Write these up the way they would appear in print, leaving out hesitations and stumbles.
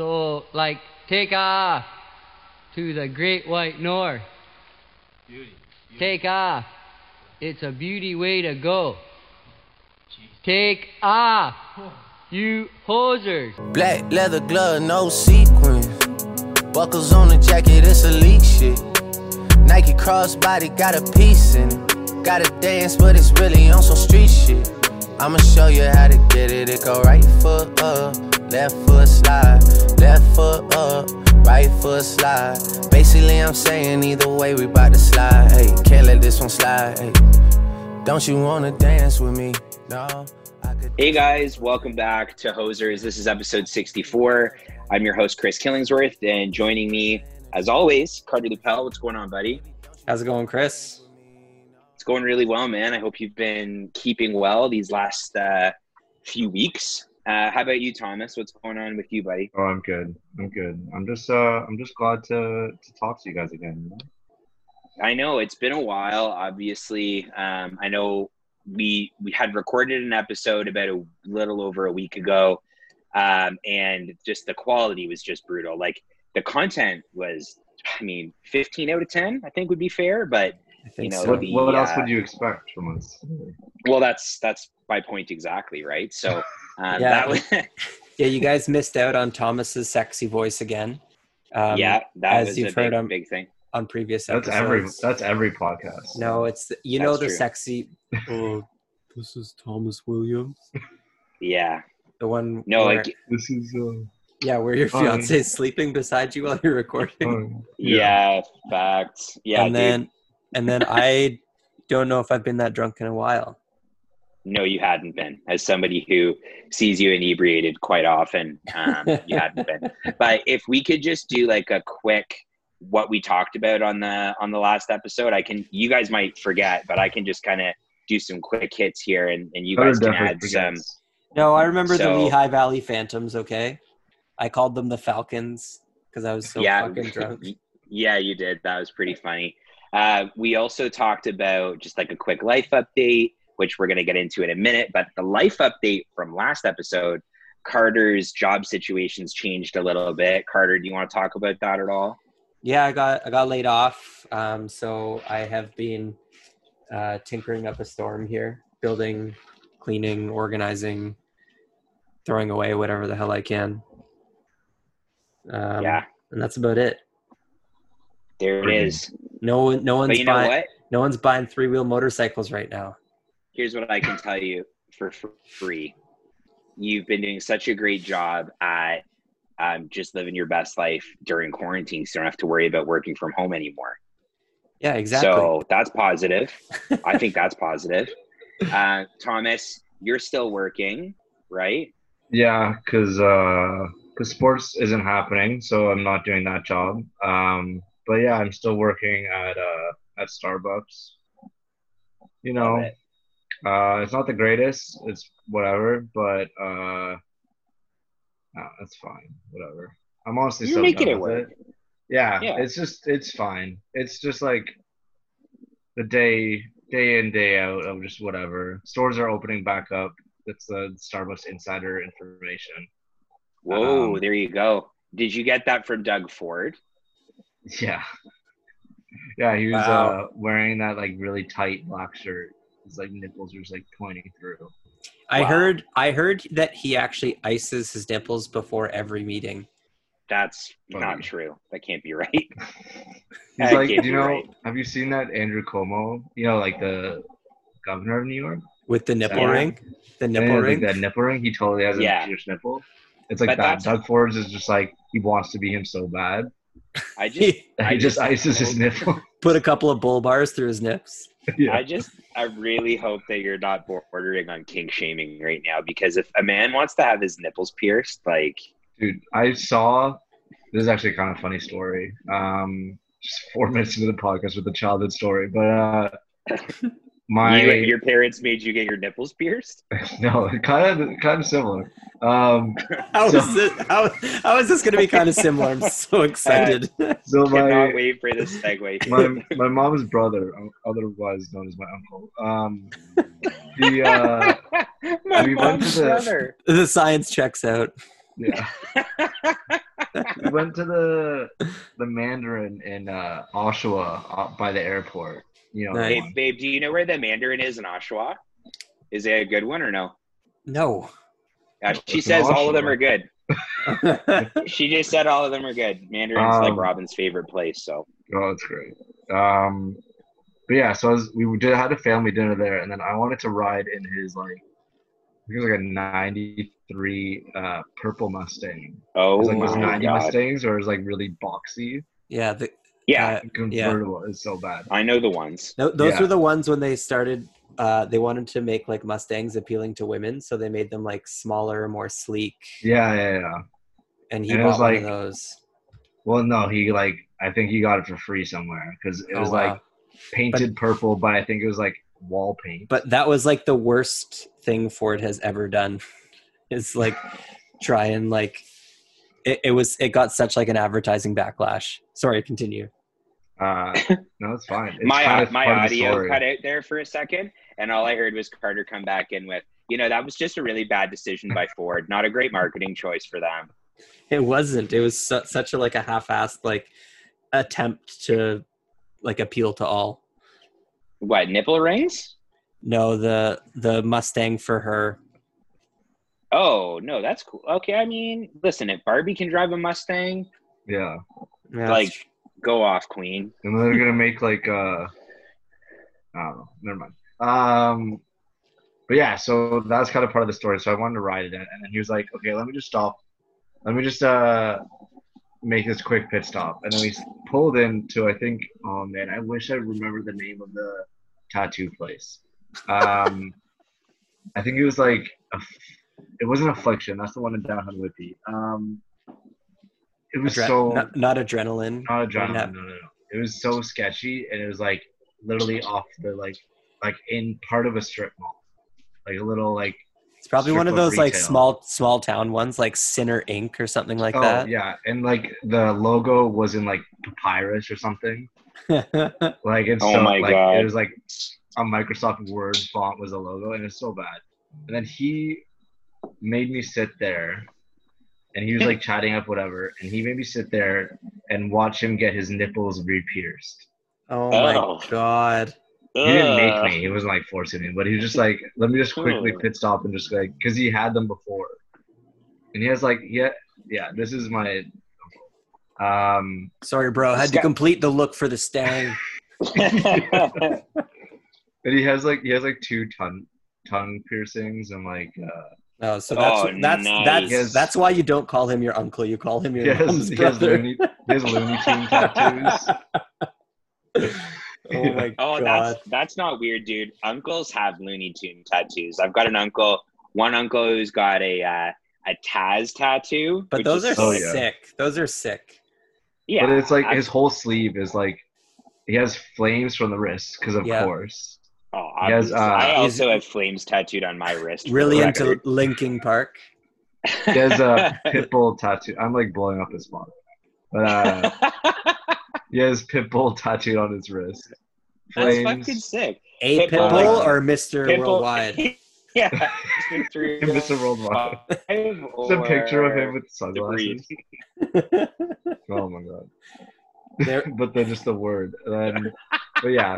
So, like, take off to the great white north. Beauty. Take off. It's a beauty way to go. Jeez. Take off, you hosers. Black leather glove, no sequins. Buckles on the jacket, it's elite shit. Nike crossbody, got a piece in it. Gotta dance, but it's really on some street shit. I'ma show you how to get it. It go right foot up, left foot slide. Left foot up, right foot slide. Basically, I'm saying either way, we bout to slide. Hey, can't let this one slide. Hey, don't you wanna dance with me? No. Hey guys, welcome back to Hosers. This is episode 64. I'm your host, Chris Killingsworth, and joining me, as always, Carter Lupel. What's going on, buddy? How's it going, Chris? It's going really well, man. I hope you've been keeping well these last few weeks. How about you, Thomas? What's going on with you, buddy? Oh, I'm good. I'm just glad to talk to you guys again. You know? I know it's been a while. Obviously, I know we had recorded an episode about a little over a week ago, and just the quality was just brutal. Like, the content was, 15 out of 10, I think would be fair, but, so. What else would you expect from us? Well, that's my point exactly, right? So, yeah. That was yeah, you guys missed out on Thomas's sexy voice again. Yeah, that was a big thing. On previous episodes. That's every podcast. No, it's, the sexy, this is Thomas Williams. Yeah. The one. No, this is, yeah, where your fiance is sleeping beside you while you're recording. Yeah, facts. Yeah, and then I don't know if I've been that drunk in a while. No, you hadn't been. As somebody who sees you inebriated quite often, you hadn't been. But if we could just do like a quick what we talked about on the last episode, you guys might forget, but I can just kind of do some quick hits here, and you guys can add some. No, I remember the Lehigh Valley Phantoms. Okay. I called them the Falcons because I was so fucking drunk. Yeah, you did. That was pretty funny. We also talked about just like a quick life update, which we're going to get into in a minute. But the life update from last episode, Carter's job situation's changed a little bit. Carter, do you want to talk about that at all? Yeah, I got laid off. So I have been tinkering up a storm here, building, cleaning, organizing, throwing away whatever the hell I can. And that's about it. There it is. No one's buying three-wheel motorcycles right now. Here's what I can tell you for free: you've been doing such a great job at just living your best life during quarantine, so you don't have to worry about working from home anymore. Yeah, exactly. So that's positive. I think that's positive. Thomas, you're still working, right? Yeah, because sports isn't happening, so I'm not doing that job. But yeah, I'm still working at Starbucks. It's not the greatest. It's whatever, but no, it's fine. Whatever. I'm honestly still making it work. Yeah, it's fine. It's just like the day in, day out of just whatever. Stores are opening back up. That's the Starbucks insider information. Whoa, there you go. Did you get that from Doug Ford? Yeah, he was wearing that like really tight black shirt. His like nipples were just like pointing through. I heard that he actually ices his nipples before every meeting. That's not true. That can't be right. He's like, right. Have you seen that Andrew Cuomo? Like the governor of New York with the nipple ring. The nipple ring. That nipple ring. He totally has a huge nipple. It's like that. Doug Ford is just like, he wants to be him so bad. I just ices his nipple. Put a couple of bull bars through his nips. Yeah. I really hope that you're not bordering on kink shaming right now, because if a man wants to have his nipples pierced, like, dude, this is actually a kind of funny story. Just 4 minutes into the podcast with a childhood story, but your parents made you get your nipples pierced? No, kind of similar. How is this going to be kind of similar? I'm so excited. Cannot wait for this segue. My mom's brother, otherwise known as my uncle. My mom's brother. The science checks out. Yeah. We went to the Mandarin in Oshawa by the airport. You know, nice. Hey, babe, do you know where the Mandarin is in Oshawa? Is it a good one or no? No. She says all of them are good. She just said all of them are good. Mandarin's like Robin's favorite place. So. Oh, that's great. But yeah, so we had a family dinner there, and then I wanted to ride in his like a 93 purple Mustang. Oh, it was like those 90 Mustangs, or it was like really boxy. Yeah, convertible is so bad. I know the ones. No, those were the ones when they started. They wanted to make like Mustangs appealing to women, so they made them like smaller, more sleek. Yeah. And he bought one of those. Well, no, he I think he got it for free somewhere because it was like painted purple, but I think it was like wall paint. But that was like the worst thing Ford has ever done. Is like try and like it got such like an advertising backlash. Sorry, continue. No, it's fine. It's my audio cut out there for a second, and all I heard was Carter come back in with, that was just a really bad decision by Ford. Not a great marketing choice for them. It wasn't. It was such a like a half-assed like attempt to like appeal to all. What, nipple rings? No, the Mustang for her. Oh, no, that's cool. Okay, I mean, listen, if Barbie can drive a Mustang, yeah like go off, queen. And they're going to make like I don't know, never mind. But yeah, so that's kind of part of the story. So I wanted to ride it in, and then he was like, "Okay, let me just stop. Let me just make this quick pit stop." And then we pulled into, I think, oh man, I wish I remembered the name of the tattoo place. I think it was like, it wasn't Affliction. That's the one in downtown Whippy. It was not Adrenaline. Not Adrenaline. No. It was so sketchy, and it was like literally off the like in part of a strip mall, like a little like. It's probably one of those retail. Like small town ones, like Sinner Inc. or something like that. Oh yeah, and like the logo was in like papyrus or something. Like it's God! It was like a Microsoft Word font was a logo, and it's so bad. And then he made me sit there, and he was like chatting up whatever, and he made me sit there and watch him get his nipples re-pierced. Oh my God! He didn't make me. He wasn't like forcing me, but he was just like, "Let me just quickly pit stop and just like," because he had them before, and he has like, yeah. This is my. Sorry, bro. I had to complete the look for the Stang. And he has like two tongue piercings and like. That's why you don't call him your uncle. You call him your mom's brother. He has Looney Tunes tattoos. Oh my God. That's not weird, dude. Uncles have Looney Tune tattoos. I've got one uncle who's got a Taz tattoo. But those are sick. Yeah. Those are sick. Yeah. But it's like his whole sleeve is like he has flames from the wrist because of course. Oh, he has, I also have flames tattooed on my wrist. Really into Linkin Park. He has a Pitbull tattoo. I'm like blowing up his phone. But he has Pitbull tattooed on his wrist. Flames. That's fucking sick. A Pitbull or Mr. Worldwide? Yeah. Mr. Worldwide. It's a picture of him with sunglasses. Oh my God. But then just the word. But yeah,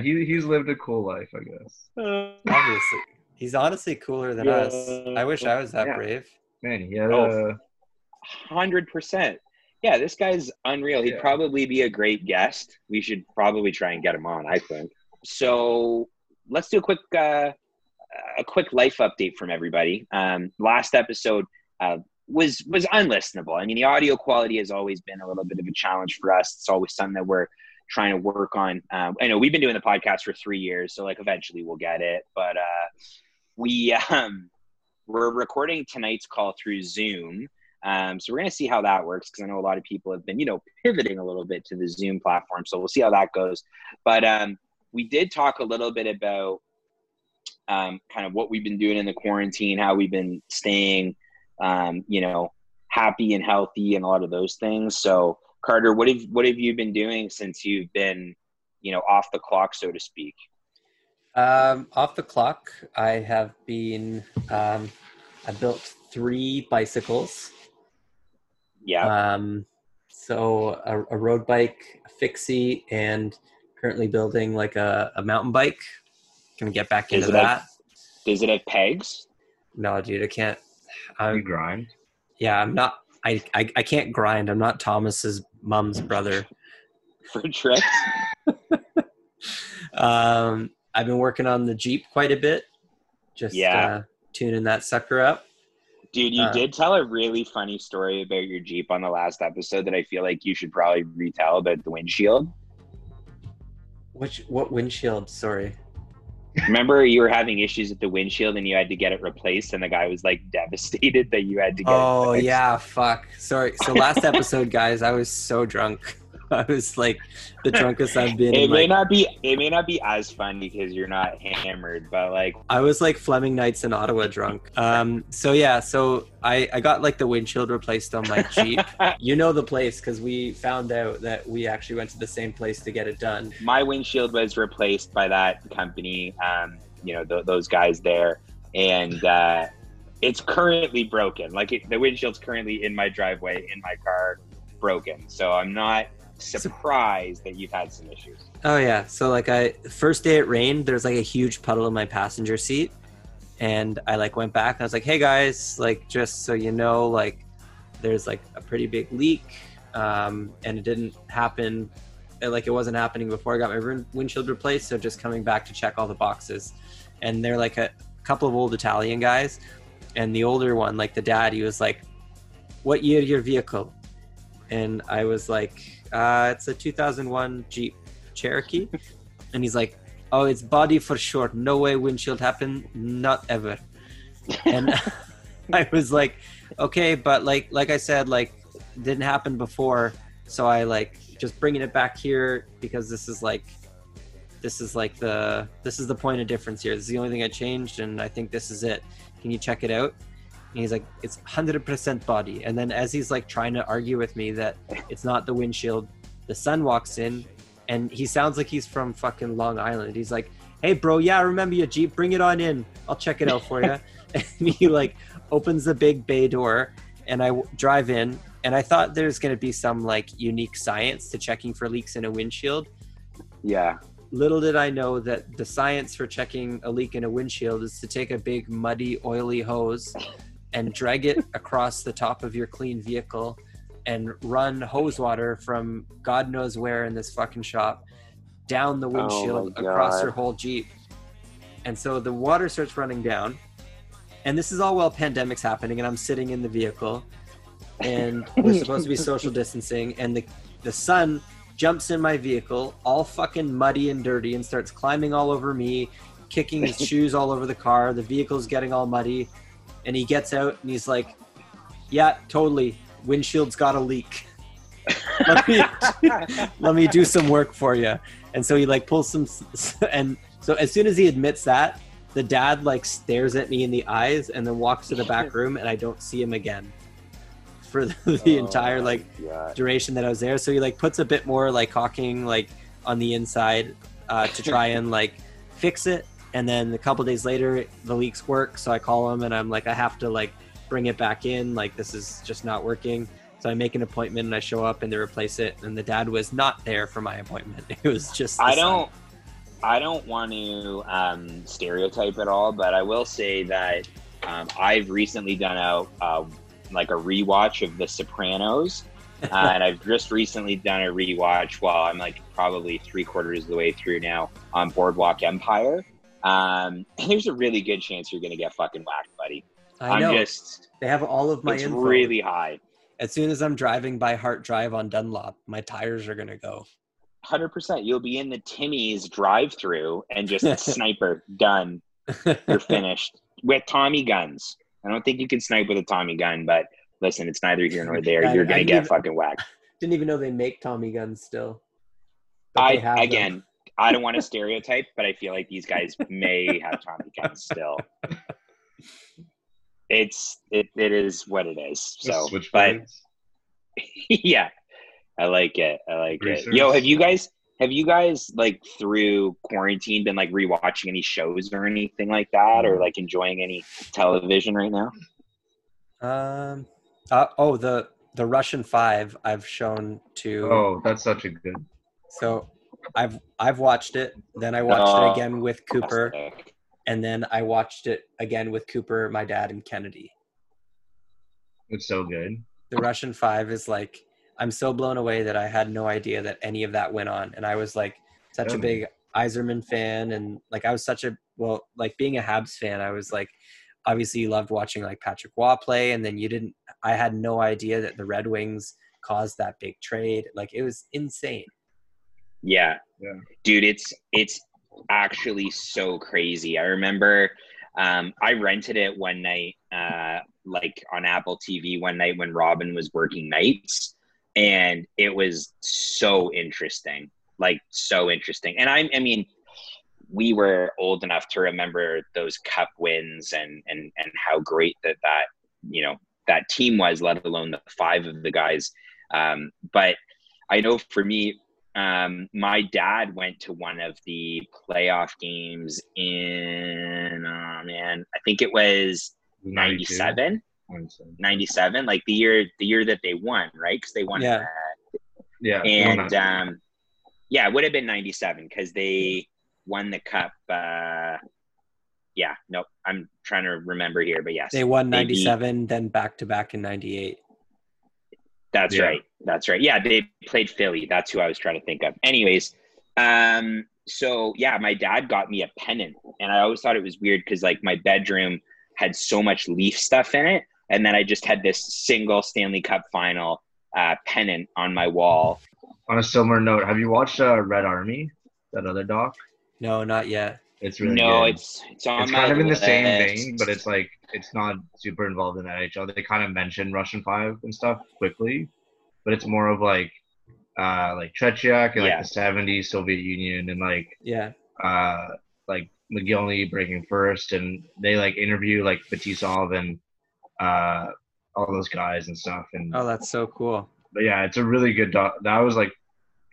he's lived a cool life, I guess. Obviously. He's honestly cooler than us. I wish I was that brave. Man, he had 100%. Yeah, this guy's unreal. He'd probably be a great guest. We should probably try and get him on, I think. So let's do a quick life update from everybody. Last episode was unlistenable. I mean, the audio quality has always been a little bit of a challenge for us. It's always something that we're trying to work on. I know we've been doing the podcast for 3 years, so like eventually we'll get it. But we're recording tonight's call through Zoom. So we're going to see how that works, because I know a lot of people have been, pivoting a little bit to the Zoom platform. So we'll see how that goes. But we did talk a little bit about kind of what we've been doing in the quarantine, how we've been staying, happy and healthy and a lot of those things. So Carter, what have you been doing since you've been, off the clock, so to speak? Off the clock, I have been, I built 3 bicycles. Yeah. So a road bike, a fixie, and currently building like a mountain bike. Gonna get back into that. Does it have pegs? No, dude, I can't. You grind? Yeah, I'm not. I can't grind. I'm not Thomas's mom's brother. For tricks. I've been working on the Jeep quite a bit. Just tuning that sucker up. Dude, you did tell a really funny story about your Jeep on the last episode that I feel like you should probably retell about the windshield. What windshield? Sorry. Remember you were having issues with the windshield and you had to get it replaced and the guy was like devastated that you had to get it replaced. Oh yeah, fuck. Sorry. So last episode, guys, I was so drunk. I was like the drunkest I've been. It may not be as funny because you're not hammered, but like I was like Fleming nights in Ottawa drunk. So I got like the windshield replaced on my Jeep. You know the place because we found out that we actually went to the same place to get it done. My windshield was replaced by that company, those guys there, and it's currently broken. Like the windshield's currently in my driveway in my car, broken. So I'm not surprised that you've had some issues. Oh yeah, so like first day it rained, there's like a huge puddle in my passenger seat, and I like went back and I was like, hey guys, like just so you know, like there's like a pretty big leak, and it didn't happen, like it wasn't happening before I got my windshield replaced, so just coming back to check all the boxes. And they're like a couple of old Italian guys, and the older one, like the dad, he was like, what year your vehicle? And I was like, it's a 2001 Jeep Cherokee. And he's like, oh, it's body for sure. No way windshield happened. Not ever. And I was like, okay, but like I said, like didn't happen before. So I like just bringing it back here because this is the point of difference here. This is the only thing I changed. And I think this is it. Can you check it out? And he's like, it's 100% body. And then as he's like trying to argue with me that it's not the windshield, the son walks in and he sounds like he's from fucking Long Island. He's like, hey bro, yeah, I remember your Jeep. Bring it on in. I'll check it out for you. And he like opens the big bay door and I drive in. And I thought there's going to be some like unique science to checking for leaks in a windshield. Yeah. Little did I know that the science for checking a leak in a windshield is to take a big muddy, oily hose and drag it across the top of your clean vehicle and run hose water from God knows where in this fucking shop down the windshield across your whole Jeep. And so the water starts running down, and this is all while pandemic's happening and I'm sitting in the vehicle and we're supposed to be social distancing, and the sun jumps in my vehicle all fucking muddy and dirty and starts climbing all over me, kicking his shoes all over the car. The vehicle's getting all muddy. And he gets out and he's like, yeah, totally. Windshield's got a leak. Let me do some work for you. And so he like pulls some, and so as soon as he admits that, the dad like stares at me in the eyes and then walks to the back room, and I don't see him again for the entire like duration that I was there. So he like puts a bit more like caulking like on the inside to try and like fix it. And then a couple days later, the leaks work. So I call him and I'm like, I have to like bring it back in. Like, this is just not working. So I make an appointment and I show up and they replace it. And the dad was not there for my appointment. It was just, I don't want to stereotype at all, but I will say that I've recently done like a rewatch of The Sopranos. And I've just recently done a rewatch while I'm like probably 3/4 of the way through now on Boardwalk Empire. There's a really good chance you're going to get fucking whacked, buddy. I know. They have all of my info. It's really high. As soon as I'm driving by Hart Drive on Dunlop, my tires are going to go. 100%. You'll be in the Timmy's drive-thru and just sniper, done. You're finished. With Tommy guns. I don't think you can snipe with a Tommy gun, but listen, it's neither here nor there. You're going to get fucking whacked. Didn't even know they make Tommy guns still. I don't want to stereotype, but I feel like these guys may have Tommy guns still. It is what it is. So, but yeah, I like it. Research. Yo, have you guys like through quarantine been like rewatching any shows or anything like that, or like enjoying any television right now? The Russian Five I've shown to. Oh, that's such a good. So I've watched it. Then I watched it again with Cooper. Fantastic. And then I watched it again with Cooper, my dad, and Kennedy. It's so good. The Russian Five is like, I'm so blown away that I had no idea that any of that went on. And I was like such a big Yzerman fan. And like, I was such a, well, like being a Habs fan, I was like, obviously you loved watching like Patrick Waugh play. And then I had no idea that the Red Wings caused that big trade. Like it was insane. Yeah. Dude, it's actually so crazy. I remember I rented it one night, like on Apple TV one night when Robin was working nights, and it was so interesting, And I mean, we were old enough to remember those cup wins and how great that you know, that team was, let alone the five of the guys. But I know for me, my dad went to one of the playoff games in, I think it was 97, like the year that they won, right? Because they won. Yeah. Yeah. And, it would have been 97 because they won the cup. I'm trying to remember here, but yes. They won 97, then back-to-back in 98. That's right. Yeah, they played Philly. That's who I was trying to think of. Anyways, my dad got me a pennant, and I always thought it was weird because like my bedroom had so much Leaf stuff in it, and then I just had this single Stanley Cup final pennant on my wall. On a similar note, have you watched Red Army, that other doc? No, not yet. It's really good. It's on. It's kind of in the same vein, but it's like it's not super involved in NHL. They kind of mention Russian Five and stuff quickly, but it's more of like Tretiak and like the 70s Soviet Union and like McGillivray breaking first, and they like interview like Fetisov and all those guys and stuff. And oh, that's so cool. But yeah, it's a really good doc. That was like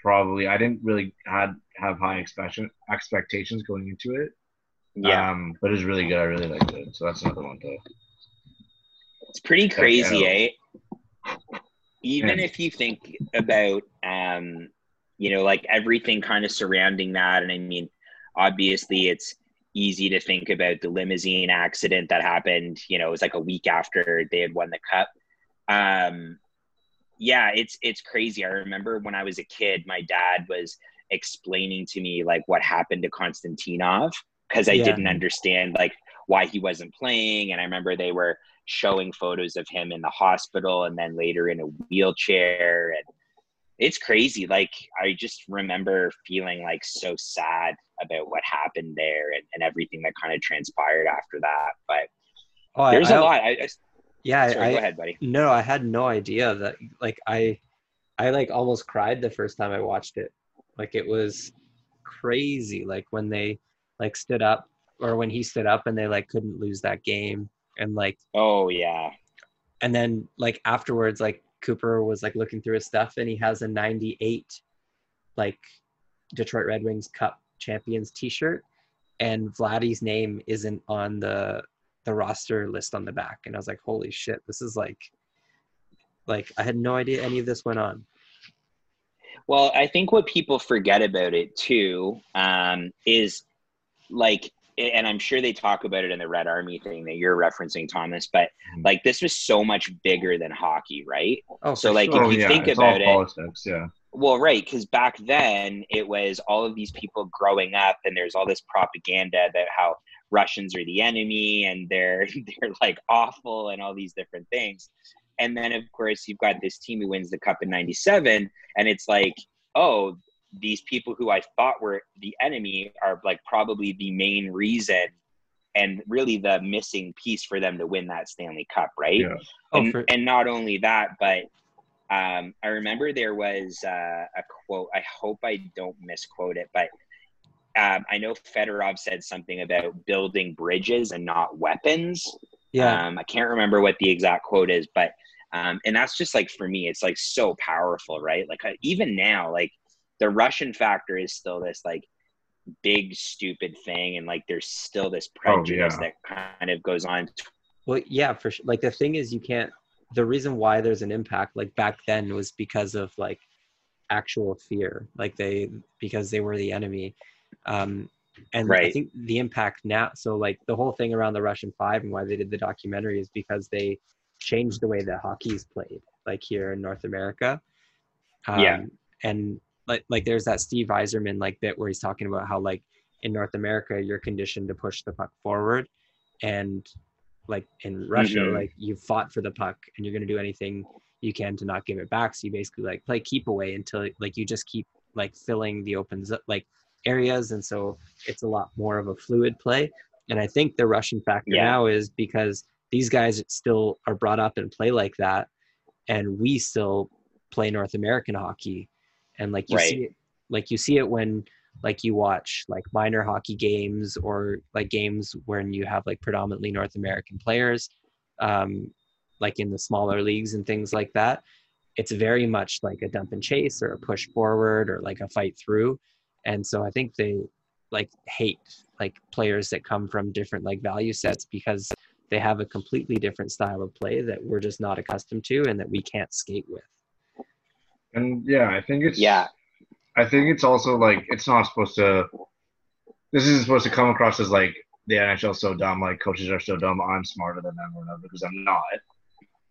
probably I didn't really have high expectations going into it. Yeah. But it's really good. I really liked it. So that's another one too. It's pretty crazy, eh? Even if you think about, you know, like everything kind of surrounding that. And I mean, obviously it's easy to think about the limousine accident that happened, you know, it was like a week after they had won the cup. It's crazy. I remember when I was a kid, my dad was explaining to me like what happened to Konstantinov because I didn't understand like why he wasn't playing, and I remember they were showing photos of him in the hospital and then later in a wheelchair, and it's crazy. Like I just remember feeling like so sad about what happened there and everything that kind of transpired after that. But there's a lot. Sorry, go ahead, buddy. No, I had no idea that like I like almost cried the first time I watched it. Like it was crazy. Like when they like stood up, or when he stood up and they like couldn't lose that game. And like, oh yeah. And then like afterwards, like Cooper was like looking through his stuff and he has a 98, like Detroit Red Wings Cup champions t-shirt, and Vladdy's name isn't on the roster list on the back. And I was like, holy shit, this is like I had no idea any of this went on. Well, I think what people forget about it too is like, and I'm sure they talk about it in the Red Army thing that you're referencing, Thomas, but like this was so much bigger than hockey, right? Oh, so like sure. If you think it's about all politics, it, yeah. Well, right, because back then it was all of these people growing up, and there's all this propaganda about how Russians are the enemy and they're like awful and all these different things. And then, of course, you've got this team who wins the cup in 97. And it's like, oh, these people who I thought were the enemy are like probably the main reason and really the missing piece for them to win that Stanley Cup, right? Yeah. And not only that, but I remember there was a quote. I hope I don't misquote it, but I know Fedorov said something about building bridges and not weapons. Yeah. I can't remember what the exact quote is, but and that's just like, for me, it's like so powerful, right? Like even now, like the Russian factor is still this like big, stupid thing. And like, there's still this prejudice that kind of goes on Well, yeah, for sure. Like, the thing is, you can't, the reason why there's an impact, like, back then was because of, like, actual fear. Like, because they were the enemy. And right. I think the impact now, so, like, the whole thing around the Russian Five and why they did the documentary is because they changed the way that hockey is played, like, here in North America. Yeah. And, like, there's that Steve Yzerman, like, bit where he's talking about how, like, in North America, you're conditioned to push the puck forward. And, like, in Russia, mm-hmm. like, you fought for the puck and you're going to do anything you can to not give it back. So you basically, like, play keep away until, like, you just keep, like, filling the open, like, areas. And so it's a lot more of a fluid play. And I think the Russian factor yeah. now is because these guys still are brought up and play like that. And we still play North American hockey. And, like, you right. see it, like, you see it when, like, you watch, like, minor hockey games or, like, games when you have, like, predominantly North American players, like, in the smaller leagues and things like that. It's very much like a dump and chase or a push forward or, like, a fight through. And so I think they, like, hate, like, players that come from different, like, value sets because they have a completely different style of play that we're just not accustomed to and that we can't skate with. And yeah, I think it's I think it's also, like, it's not supposed to, this isn't supposed to come across as, like, the NHL is so dumb, like, coaches are so dumb, I'm smarter than them or whatever, because I'm not.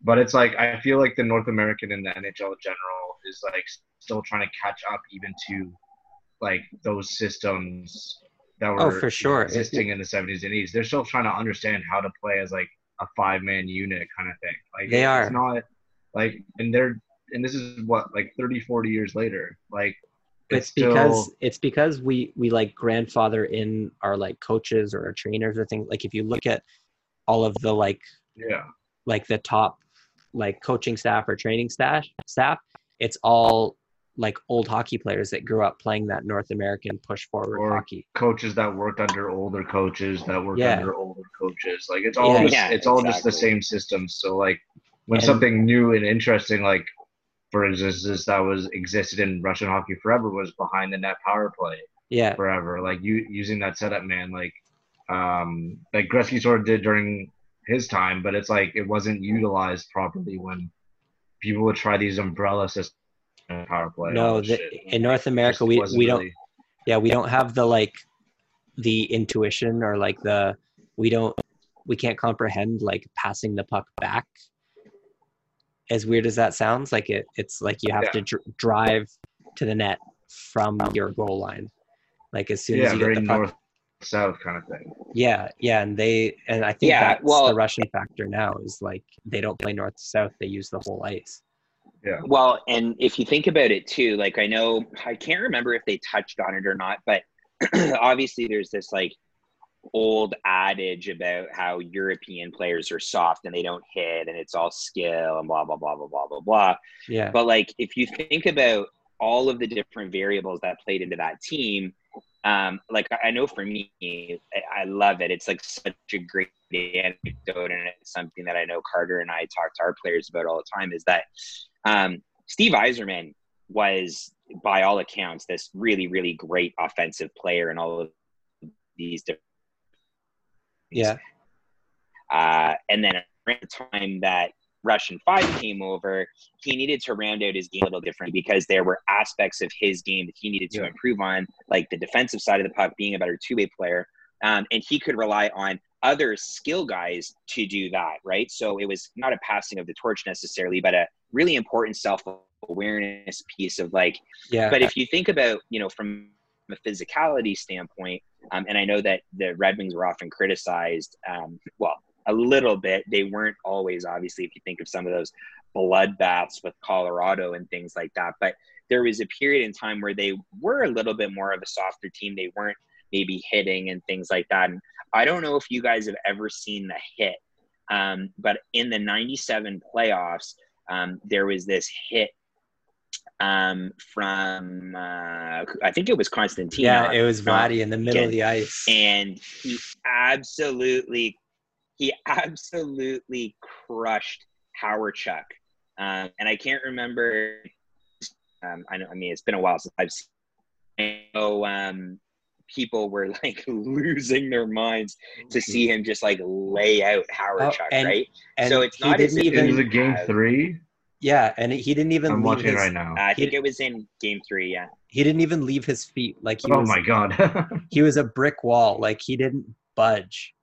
But it's, like, I feel like the North American and the NHL in general is, like, still trying to catch up even to, like, those systems that were existing in the 70s and 80s. They're still trying to understand how to play as, like, a five-man unit kind of thing. Like, they are. It's not, like, and they're, and this is what, like, 30, 40 years later, like, it's because still... it's because we like grandfather in our, like, coaches or our trainers or things. Like, if you look at all of the, like, like, the top, like, coaching staff or training staff, it's all, like, old hockey players that grew up playing that North American push forward or hockey. Coaches that worked under older coaches that worked under older coaches. Like, it's all just the same systems. So, like, when something new and interesting, like, for instance, that was existed in Russian hockey forever was behind the net power play. Yeah, forever. Like, you using that setup, man. Like Gretzky sort of did during his time, but it's like it wasn't utilized properly when people would try these umbrella systems and power play. No, in North America, we don't. Really... Yeah, we don't have the, like, the intuition or, like, the we can't comprehend, like, passing the puck back. As weird as that sounds, like, it's like you have to drive to the net from your goal line, like, as soon as you get the puck. North-south kind of thing. Yeah, and I think that's the Russian factor now is, like, they don't play north-south; they use the whole ice. Yeah. Well, and if you think about it too, like, I know I can't remember if they touched on it or not, but obviously there's this, like, old adage about how European players are soft and they don't hit and it's all skill and blah blah blah blah blah blah blah. Yeah. But, like, if you think about all of the different variables that played into that team, like, I know for me, I love it. It's, like, such a great anecdote, and it's something that I know Carter and I talk to our players about all the time. Is that Steve Yzerman was, by all accounts, this really, really great offensive player and all of these different. And then around the time that Russian Five came over, he needed to round out his game a little differently because there were aspects of his game that he needed to improve on, like the defensive side of the puck, being a better two-way player, and he could rely on other skill guys to do that, right? So it was not a passing of the torch necessarily, but a really important self-awareness piece of, like, but if you think about, you know, from a physicality standpoint, and I know that the Red Wings were often criticized, a little bit. They weren't always, obviously, if you think of some of those bloodbaths with Colorado and things like that. But there was a period in time where they were a little bit more of a softer team. They weren't maybe hitting and things like that. And I don't know if you guys have ever seen the hit, but in the 97 playoffs, there was this hit from I think it was Konstantinov. Yeah, it was Vladdy in the middle of the ice, and he absolutely crushed Howard Chelios. And I can't remember. I know. I mean, it's been a while since I've seen. I know people were like losing their minds to see him just like lay out Howard Chuck, right? And so it's not as if it was a game three. Yeah, and he didn't even. I'm watching right now. I think it was in game three. Yeah, he didn't even leave his feet. Like, he was, my god, he was a brick wall. Like, he didn't budge.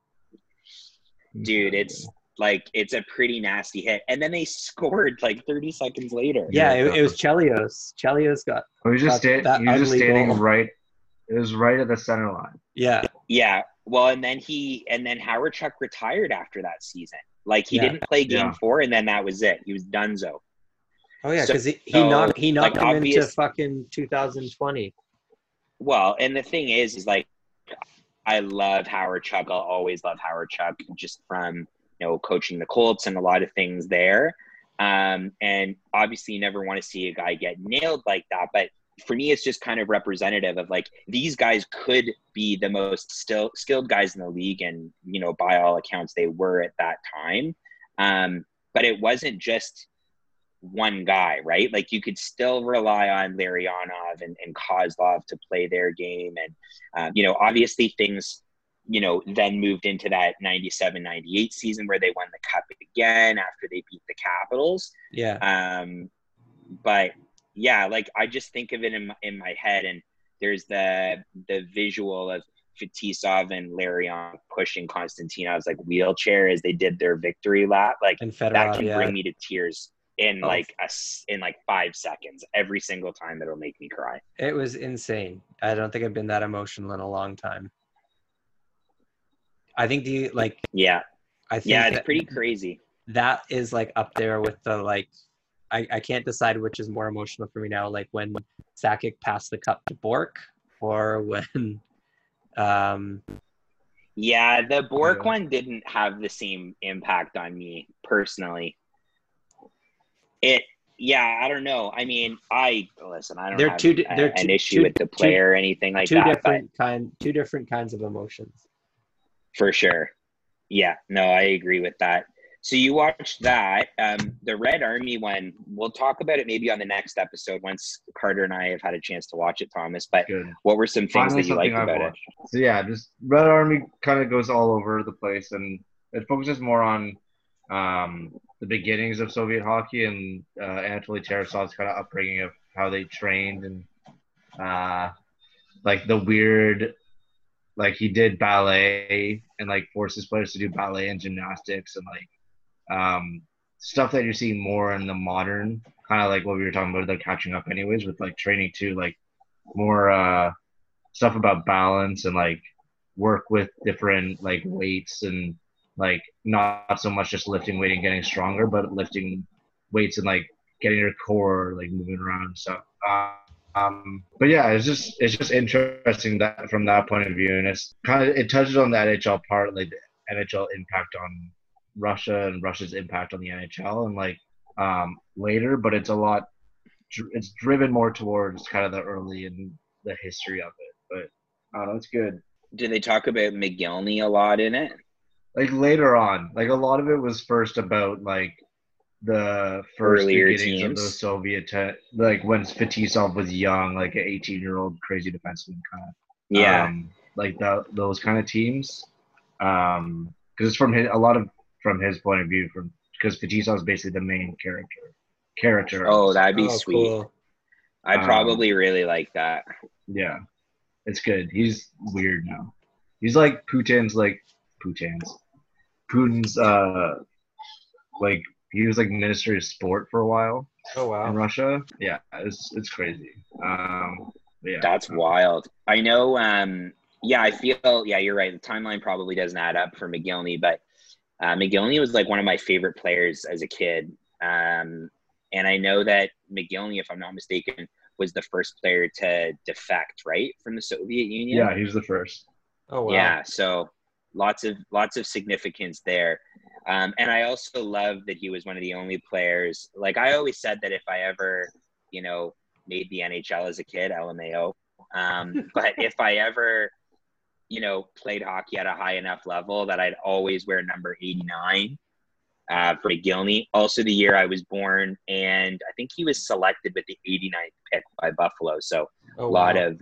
Dude, it's like, it's a pretty nasty hit, and then they scored like 30 seconds later. Yeah, it was Chelios. Chelios got. He was just standing goal. Right. It was right at the center line. Yeah. Yeah. Well, and then Howard Chuck retired after that season. Like, he didn't play game four, and then that was it. He was donezo. Oh yeah, because he knocked him into fucking 2020. Well, and the thing is like, I love Howard Chuck. I'll always love Howard Chuck, just from, you know, coaching the Colts and a lot of things there. And obviously, you never want to see a guy get nailed like that. But for me, it's just kind of representative of like, these guys could be the most skilled guys in the league, and, you know, by all accounts, they were at that time. But it wasn't just one guy, right? Like, you could still rely on Larionov and Kozlov to play their game. And, you know, obviously things, you know, then moved into that 97-98 season where they won the Cup again after they beat the Capitals. Yeah. But yeah, like, I just think of it in my head, and there's the visual of Fetisov and Larionov pushing Konstantinov's like wheelchair as they did their victory lap. Like, Federal, that can bring me to tears in like 5 seconds every single time. That'll make me cry. It was insane. I don't think I've been that emotional in a long time. I think it's pretty crazy. That is like up there with the like. I can't decide which is more emotional for me now, like when Sakic passed the cup to Bork, or when... the Bork one didn't have the same impact on me personally. I don't know. I mean, I don't have an issue with the player or anything like that. Two different kinds of emotions. For sure. Yeah, no, I agree with that. So you watched that, the Red Army one. We'll talk about it maybe on the next episode once Carter and I have had a chance to watch it, Thomas. But What were some things that you liked about it? So yeah, just Red Army kind of goes all over the place, and it focuses more on the beginnings of Soviet hockey and Anatoly Terasov's kind of upbringing of how they trained, and like the weird. Like, he did ballet and like forced his players to do ballet and gymnastics and like. Stuff that you're seeing more in the modern, kind of like what we were talking about, they're catching up anyways with like training too, like more stuff about balance and like work with different like weights, and like not so much just lifting weight and getting stronger, but lifting weights and like getting your core like moving around and stuff. But yeah, it's just interesting that from that point of view, and it touches on the NHL part, like the NHL impact on Russia and Russia's impact on the NHL and like later, but it's driven more towards kind of the early and the history of it. But I don't know, it's good. Did they talk about McGillivray a lot in it? Like later on, like a lot of it was first about like the first earlier beginnings teams of the Soviet, like when Fetisov was young, like an 18-year-old crazy defenseman kind of. Yeah. Like those kind of teams, because it's from his point of view, because Fetisov is basically the main character. Oh, that'd be sweet. Cool. I probably really like that. Yeah, it's good. He's weird now. He's like Putin's like, he was like Minister of Sport for a while. Oh wow. In Russia. Yeah, it's crazy. Yeah, that's wild. I know. I feel. Yeah, you're right. The timeline probably doesn't add up for McGillivray, but. McGillivray was like one of my favorite players as a kid. And I know that McGillivray, if I'm not mistaken, was the first player to defect, right? From the Soviet Union. Yeah, he was the first. Oh, wow. Yeah, so lots of significance there. And I also love that he was one of the only players. Like, I always said that if I ever, you know, made the NHL as a kid, LMAO. But if I ever... you know, played hockey at a high enough level that I'd always wear number 89 for McGillivray. Also the year I was born, and I think he was selected with the 89th pick by Buffalo. So a lot of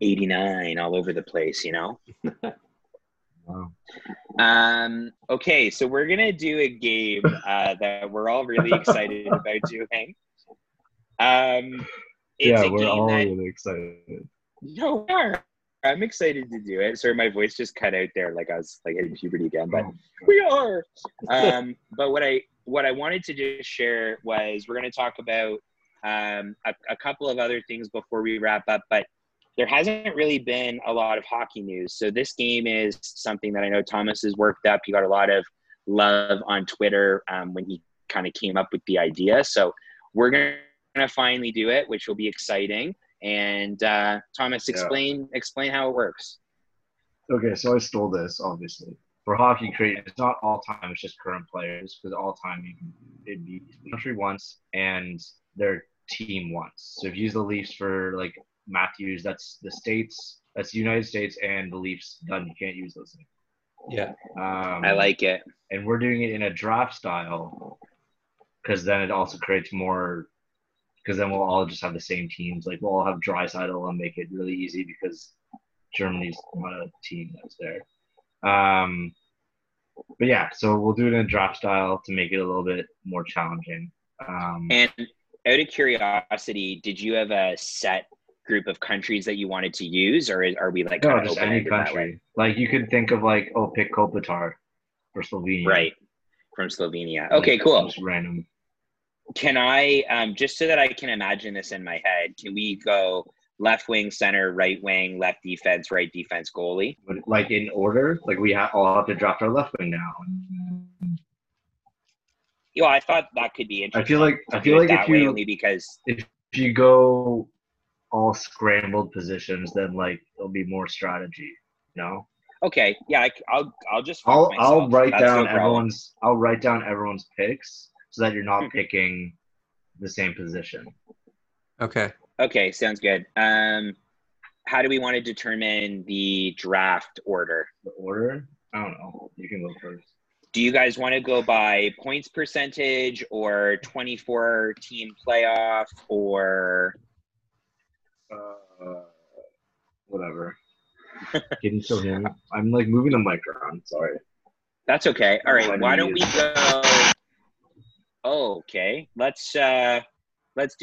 89 all over the place, you know? Wow. Okay, so we're going to do a game that we're all really excited about doing. Really excited. No, we are. I'm excited to do it. Sorry, my voice just cut out there, like I was like in puberty again, but we are. But what I wanted to just share was we're going to talk about a couple of other things before we wrap up, but there hasn't really been a lot of hockey news. So this game is something that I know Thomas has worked up. He got a lot of love on Twitter when he kind of came up with the idea. So we're going to finally do it, which will be exciting. And Thomas, explain how it works. Okay, so I stole this, obviously. For hockey create, it's not all time, it's just current players. Because all time, it'd be country once and their team once. So if you use the Leafs for, like, Matthews, that's the States, that's the United States, and the Leafs done. You can't use those things. Yeah. I like it. And we're doing it in a draft style because then it also creates more – because then we'll all just have the same teams. Like, we'll all have Dreisaitl and make it really easy because Germany's not a team that's there. But, yeah, so we'll do it in a draft style to make it a little bit more challenging. And out of curiosity, did you have a set – group of countries that you wanted to use, or are we like kind of just any country? Like you could think of like, oh, pick Kopitar for Slovenia, right? From Slovenia. Okay, cool. Just random. Can I just so that I can imagine this in my head? Can we go left wing, center, right wing, left defense, right defense, goalie? Like in order? Like we all have to draft our left wing now. Yeah, I thought that could be interesting. I feel like if you only because if you go all scrambled positions, then like there'll be more strategy, you know? Okay, yeah, I'll just. I'll write down everyone's. I'll write down everyone's picks so that you're not picking the same position. Okay. Okay, sounds good. How do we want to determine the draft order? The order? I don't know. You can go first. Do you guys want to go by points percentage or 24 team playoff or? Whatever. Getting so him. I'm like moving the mic around. Sorry. That's okay. All right. Why don't we go? Oh, okay. Let's do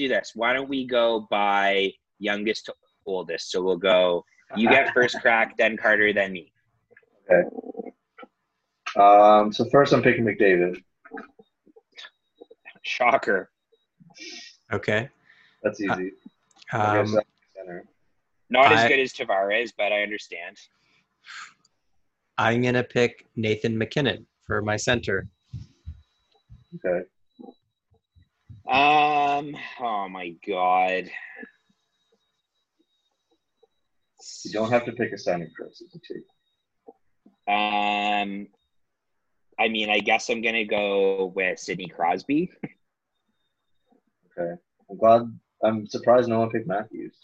this. Why don't we go by youngest to oldest? So we'll go. You get first crack, then Carter, then me. Okay. So first, I'm picking McDavid. Shocker. Okay. That's easy. Not as good as Tavares, but I understand. I'm going to pick Nathan McKinnon for my center. Okay. Oh, my God. You don't have to pick a center, Chris. I mean, I guess I'm going to go with Sidney Crosby. Okay. I'm surprised no one picked Matthews.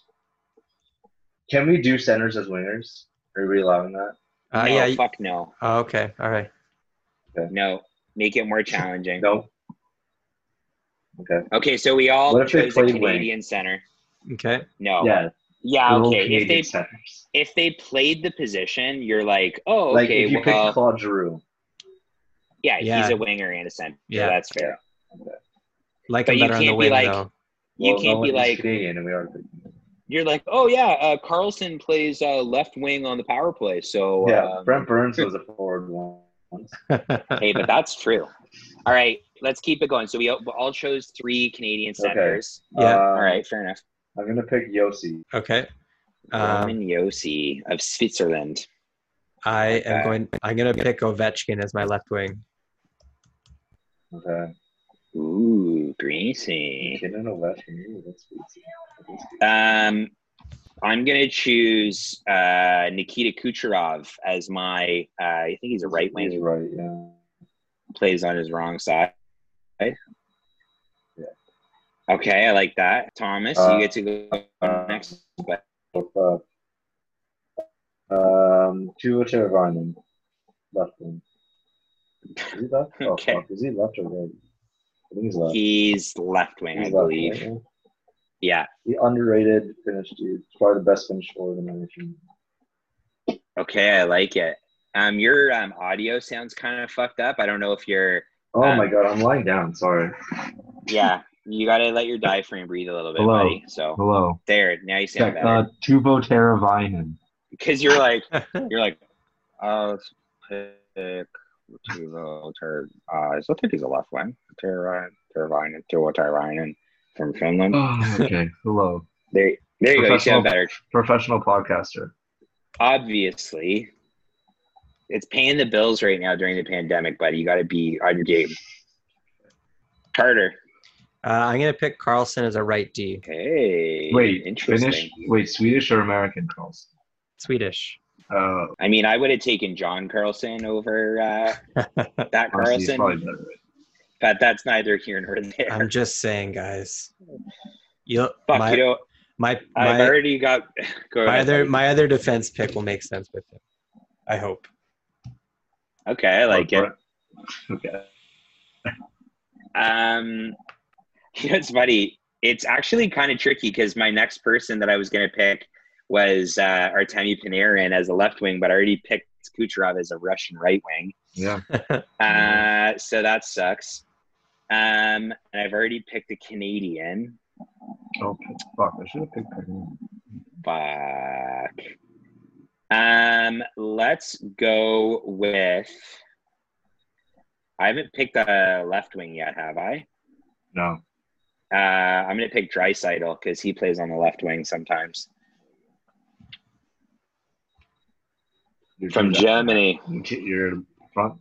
Can we do centers as wingers? Are we allowing that? No, yeah. Fuck no. Oh, okay. All right. Okay. No. Make it more challenging. No. Okay. Okay, so we all chose a Canadian center. Okay. No. Yeah. Yeah, okay. If they played the position, you're like, oh, okay. Like if you pick Claude Giroux. Yeah, he's a winger and a center. Yeah, so that's fair. Yeah. Okay. Like but a better on the wing, though. You can't be like, you're like, oh, yeah, Carlson plays left wing on the power play. So yeah, Brent Burns was a forward once. Hey, but that's true. All right, let's keep it going. So we all chose three Canadian centers. Okay. Yeah. All right, fair enough. I'm going to pick Josi. Okay. Roman Josi of Switzerland. I'm going to pick Ovechkin as my left wing. Okay. Ooh, greasy. I'm going to choose Nikita Kucherov as my I think he's a right wing. He's right, yeah. Plays on his wrong side. Right? Yeah. Okay, I like that. Thomas, you get to go next. Teuvo Teräväinen. Left wing. Is he left? Okay. Fuck. Is he left or right? He's left wing, I believe. Yeah. The underrated finish, dude. It's probably the best finish forward in my opinion. Okay, I like it. Your audio sounds kind of fucked up. I don't know if you're... Oh, my God. I'm lying down. Sorry. Yeah. You got to let your diaphragm breathe a little bit, buddy. So hello. There. Now you sound better. Teuvo Teräväinen. Because you're like, let's pick Teuvo Teräväinen. I still think he's a left wing. Teuvo Teräväinen from Finland. Oh, okay. Hello. There you go. You sound better. Professional podcaster. Obviously. It's paying the bills right now during the pandemic, buddy. You got to be on your game. Carter. I'm going to pick Carlson as a right D. Hey. Wait, interesting. Finnish? Wait, Swedish or American Carlson? Swedish. I mean, I would have taken John Carlson over that Carlson. Honestly, better, right? But that's neither here nor there. I'm just saying, guys. I've already got... Go ahead, my other defense pick will make sense with him. I hope. Okay, I like it. Okay. You know, it's funny. It's actually kind of tricky because my next person that I was going to pick was Artemi Panarin as a left wing, but I already picked Kucherov as a Russian right wing. Yeah. So that sucks. And I've already picked a Canadian. Oh, fuck. I should have picked Panarin. Fuck. Let's go with, I haven't picked a left wing yet, have I? No. I'm going to pick Dreisaitl because he plays on the left wing sometimes. You're from Germany. You're from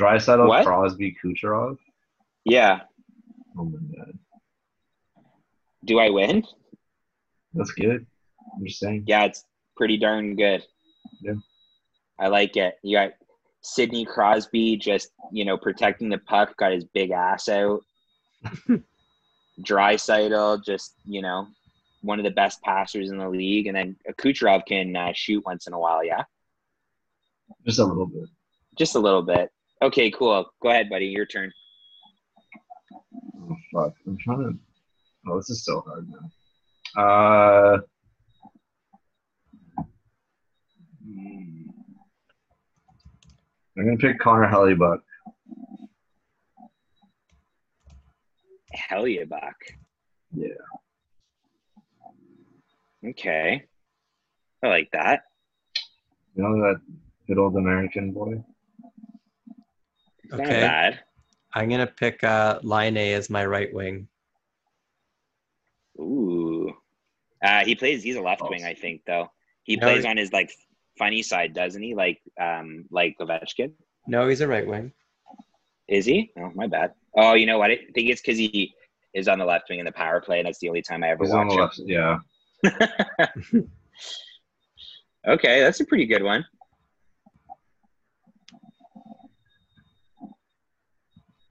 Dreisaitl, Crosby, Kucherov? Yeah. Oh, my God. Do I win? That's good. I'm just saying. Yeah, it's pretty darn good. Yeah. I like it. You got Sidney Crosby just, protecting the puck, got his big ass out. Dreisaitl, just, one of the best passers in the league. And then Kucherov can shoot once in a while, yeah? Just a little bit. Just a little bit. Okay, cool. Go ahead, buddy. Your turn. Oh, fuck. I'm trying to... Oh, this is so hard now. I'm going to pick Connor Hellebuyck. Hellebuyck? Yeah. Okay. I like that. You know that good old American boy? It's okay. Not bad. I'm going to pick Line as my right wing. Ooh. He's a left wing, I think, though. He plays on his, funny side, doesn't he? Like Ovechkin? No, he's a right wing. Is he? Oh, my bad. Oh, you know what? I think it's because he is on the left wing in the power play, and that's the only time I ever watch him. Yeah. Okay, that's a pretty good one.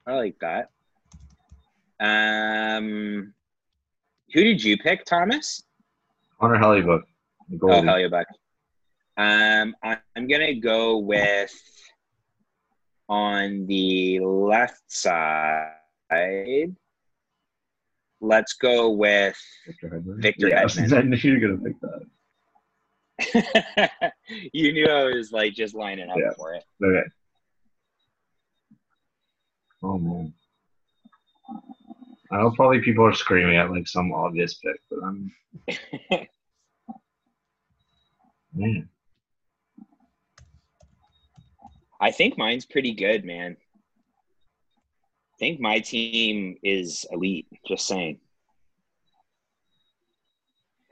I like that. Who did you pick, Thomas? Connor Hellebuyck. Oh, Hellebuyck. I'm going to go with, on the left side, let's go with Victor Hedman. I knew you were going to pick that. You knew I was, just lining up for it. Okay. Oh, man. I know probably people are screaming at, some obvious pick, but I'm... Man. I think mine's pretty good, man. I think my team is elite, just saying.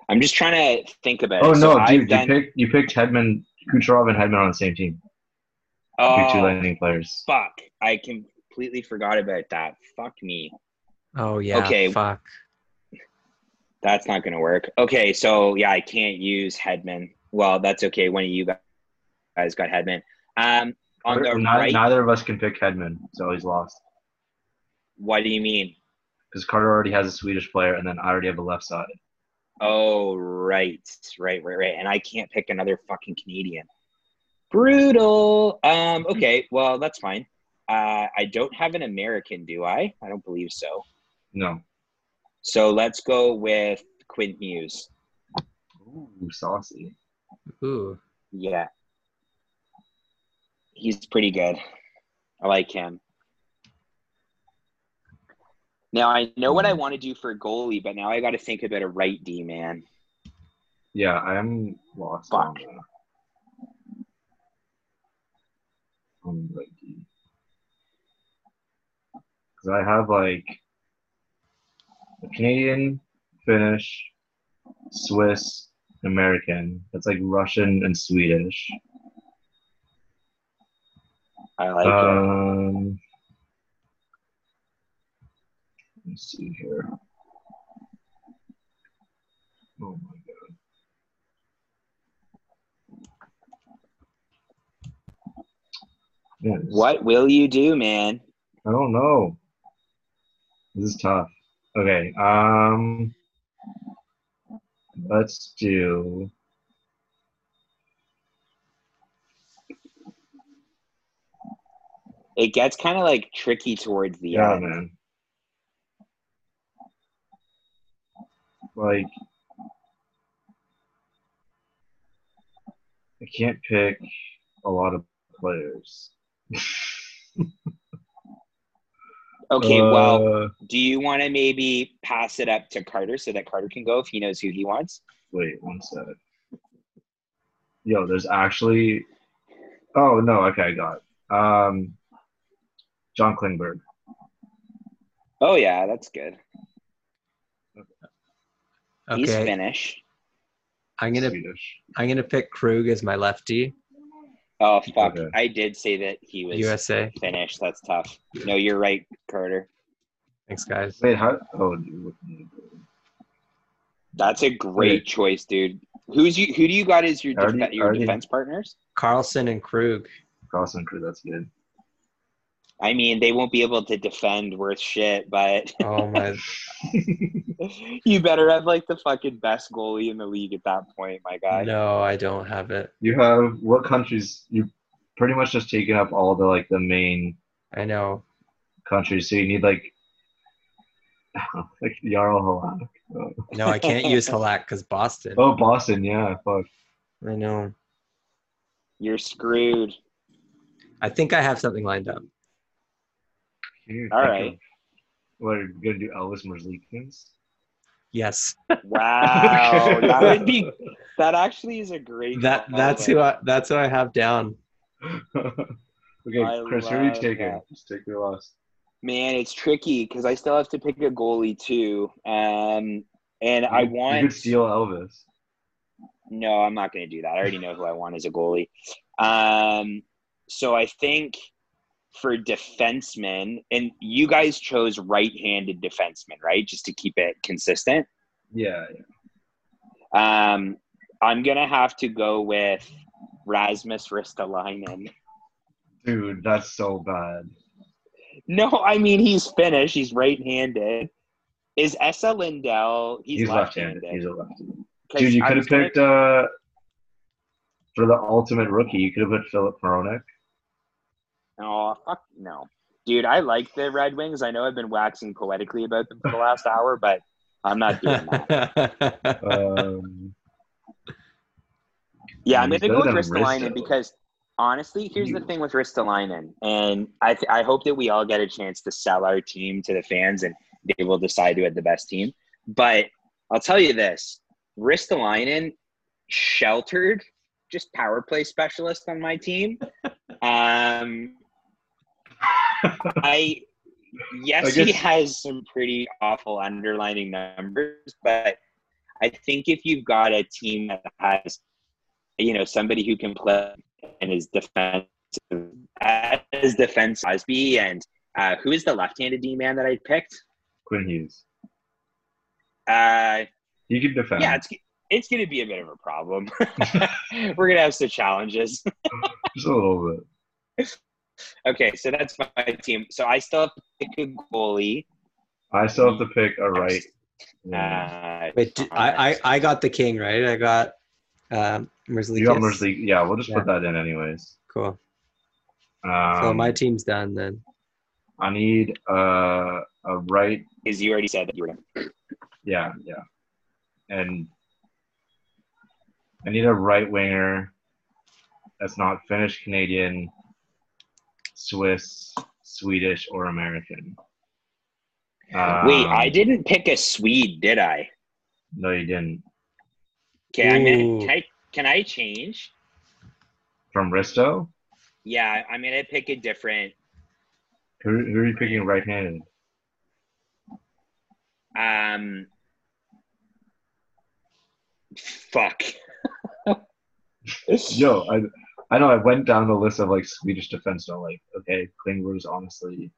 I'm just trying to think about it. Oh, no, so dude, you picked Hedman, Kucherov and Hedman on the same team. Oh, two Lightning players. Fuck. I completely forgot about that. Fuck me. Oh, yeah, okay. Fuck. That's not going to work. Okay, so, yeah, I can't use Hedman. Well, that's okay. One of you guys got Hedman. On the right, neither of us can pick Hedman, so he's lost. What do you mean? Because Carter already has a Swedish player, and then I already have a left side. Oh, right. And I can't pick another fucking Canadian. Brutal. Okay, well, that's fine. I don't have an American, do I? I don't believe so. No. So let's go with Quinn Hughes. Ooh, saucy. Ooh. Yeah. He's pretty good. I like him. Now, I know what I want to do for a goalie, but now I got to think about a right D, man. Yeah, I'm lost. Fuck. On right D. Because I have, like, a Canadian, Finnish, Swiss, American. That's, like, Russian and Swedish. I like it. Let me see here. Oh my god. Yes. What will you do, man? I don't know. This is tough. Okay. Let's do. It gets kind of like tricky towards the end. Yeah, man. Like, I can't pick a lot of players. Okay, well, do you want to maybe pass it up to Carter so that Carter can go if he knows who he wants? Wait, one second. Yo, there's actually – oh, no, okay, I got it. John Klingberg. Oh, yeah, that's good. Okay. He's Finnish. I'm gonna pick Krug as my lefty. Oh fuck! Okay. I did say that he was USA Finnish. That's tough. Yeah. No, you're right, Carter. Thanks, guys. Wait, how? Oh, dude. That's a great choice, dude. Who do you got as your defense partners? Carlson and Krug. Carlson and Krug. That's good. I mean, they won't be able to defend worth shit, but oh my! You better have like the fucking best goalie in the league at that point, my guy. No, I don't have it. You have what countries? You pretty much just taken up all the like the main. I know. Countries, so you need like Jarl Halak. Oh. No, I can't use Halak because Boston. Oh, Boston, yeah, fuck. I know. You're screwed. I think I have something lined up. Dude, all right. What, are you going to do Elvis Merzlikins? Yes. Wow. Okay. That would be – that actually is a great – That's who I have down. Okay, Chris, who are you taking? That. Just take your loss. Man, it's tricky because I still have to pick a goalie too. And I want – You could steal Elvis. No, I'm not going to do that. I already know who I want as a goalie. So I think – for defensemen, and you guys chose right-handed defensemen, right? Just to keep it consistent. Yeah. I'm gonna have to go with Rasmus Ristolainen. Dude, that's so bad. No, I mean he's Finnish. He's right-handed. Is Esa Lindell? He's left-handed. He's a lefty. Dude, you could have picked for the ultimate rookie. You could have put Filip Hronek. Oh, fuck no. Dude, I like the Red Wings. I know I've been waxing poetically about them for the last hour, but I'm not doing that. Yeah, I'm going to go with Ristolainen because, honestly, here's the thing with Ristolainen. And I hope that we all get a chance to sell our team to the fans and they will decide who had the best team. But I'll tell you this. Ristolainen, sheltered, just power play specialist on my team. He has some pretty awful underlining numbers, but I think if you've got a team that has, you know, somebody who can play and is defensive as defense Crosby and who is the left-handed D-man that I picked? Quinn Hughes. You can defend. Yeah, it's going to be a bit of a problem. We're going to have some challenges. Just a little bit. Okay, so that's my team. So I still have to pick a goalie. I still have to pick a right. Wait, I got the king, right? I got Merzlikins. You got Merzlikins. Yeah, we'll just put that in anyways. Cool. So my team's done then. I need a right. Because you already said that you were going to. Yeah. And I need a right winger that's not Finnish, Canadian, Swiss, Swedish, or American. Wait, I didn't pick a Swede, did I? No, you didn't. Okay, I'm gonna, can I change? From Risto? Yeah, I'm going to pick a different. Who are you picking right-handed? Fuck. Yo, I know I went down the list of, like, Swedish defense. So, like, okay, Klingberg's honestly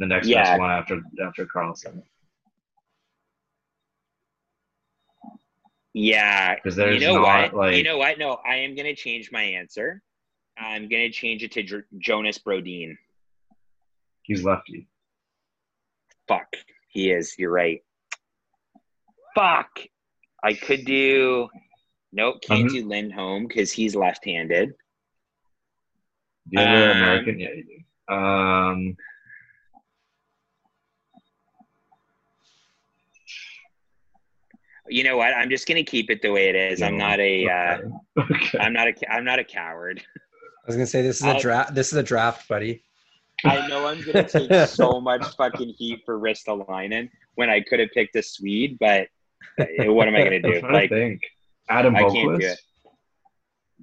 the next best one after Carlson. Yeah. Because there's you know what? No, I am going to change my answer. I'm going to change it to Jonas Brodin. He's lefty. Fuck. He is. You're right. Fuck. I could do... Nope, can't do Lindholm because he's left-handed. Do you have an American? Yeah, you do. You know what? I'm just gonna keep it the way it is. I'm not a coward. I was gonna say this is a draft. This is a draft, buddy. I know I'm gonna take so much fucking heat for Ristolainen when I could have picked a Swede, but what am I gonna do? Like, Adam Boquist. I can't do it.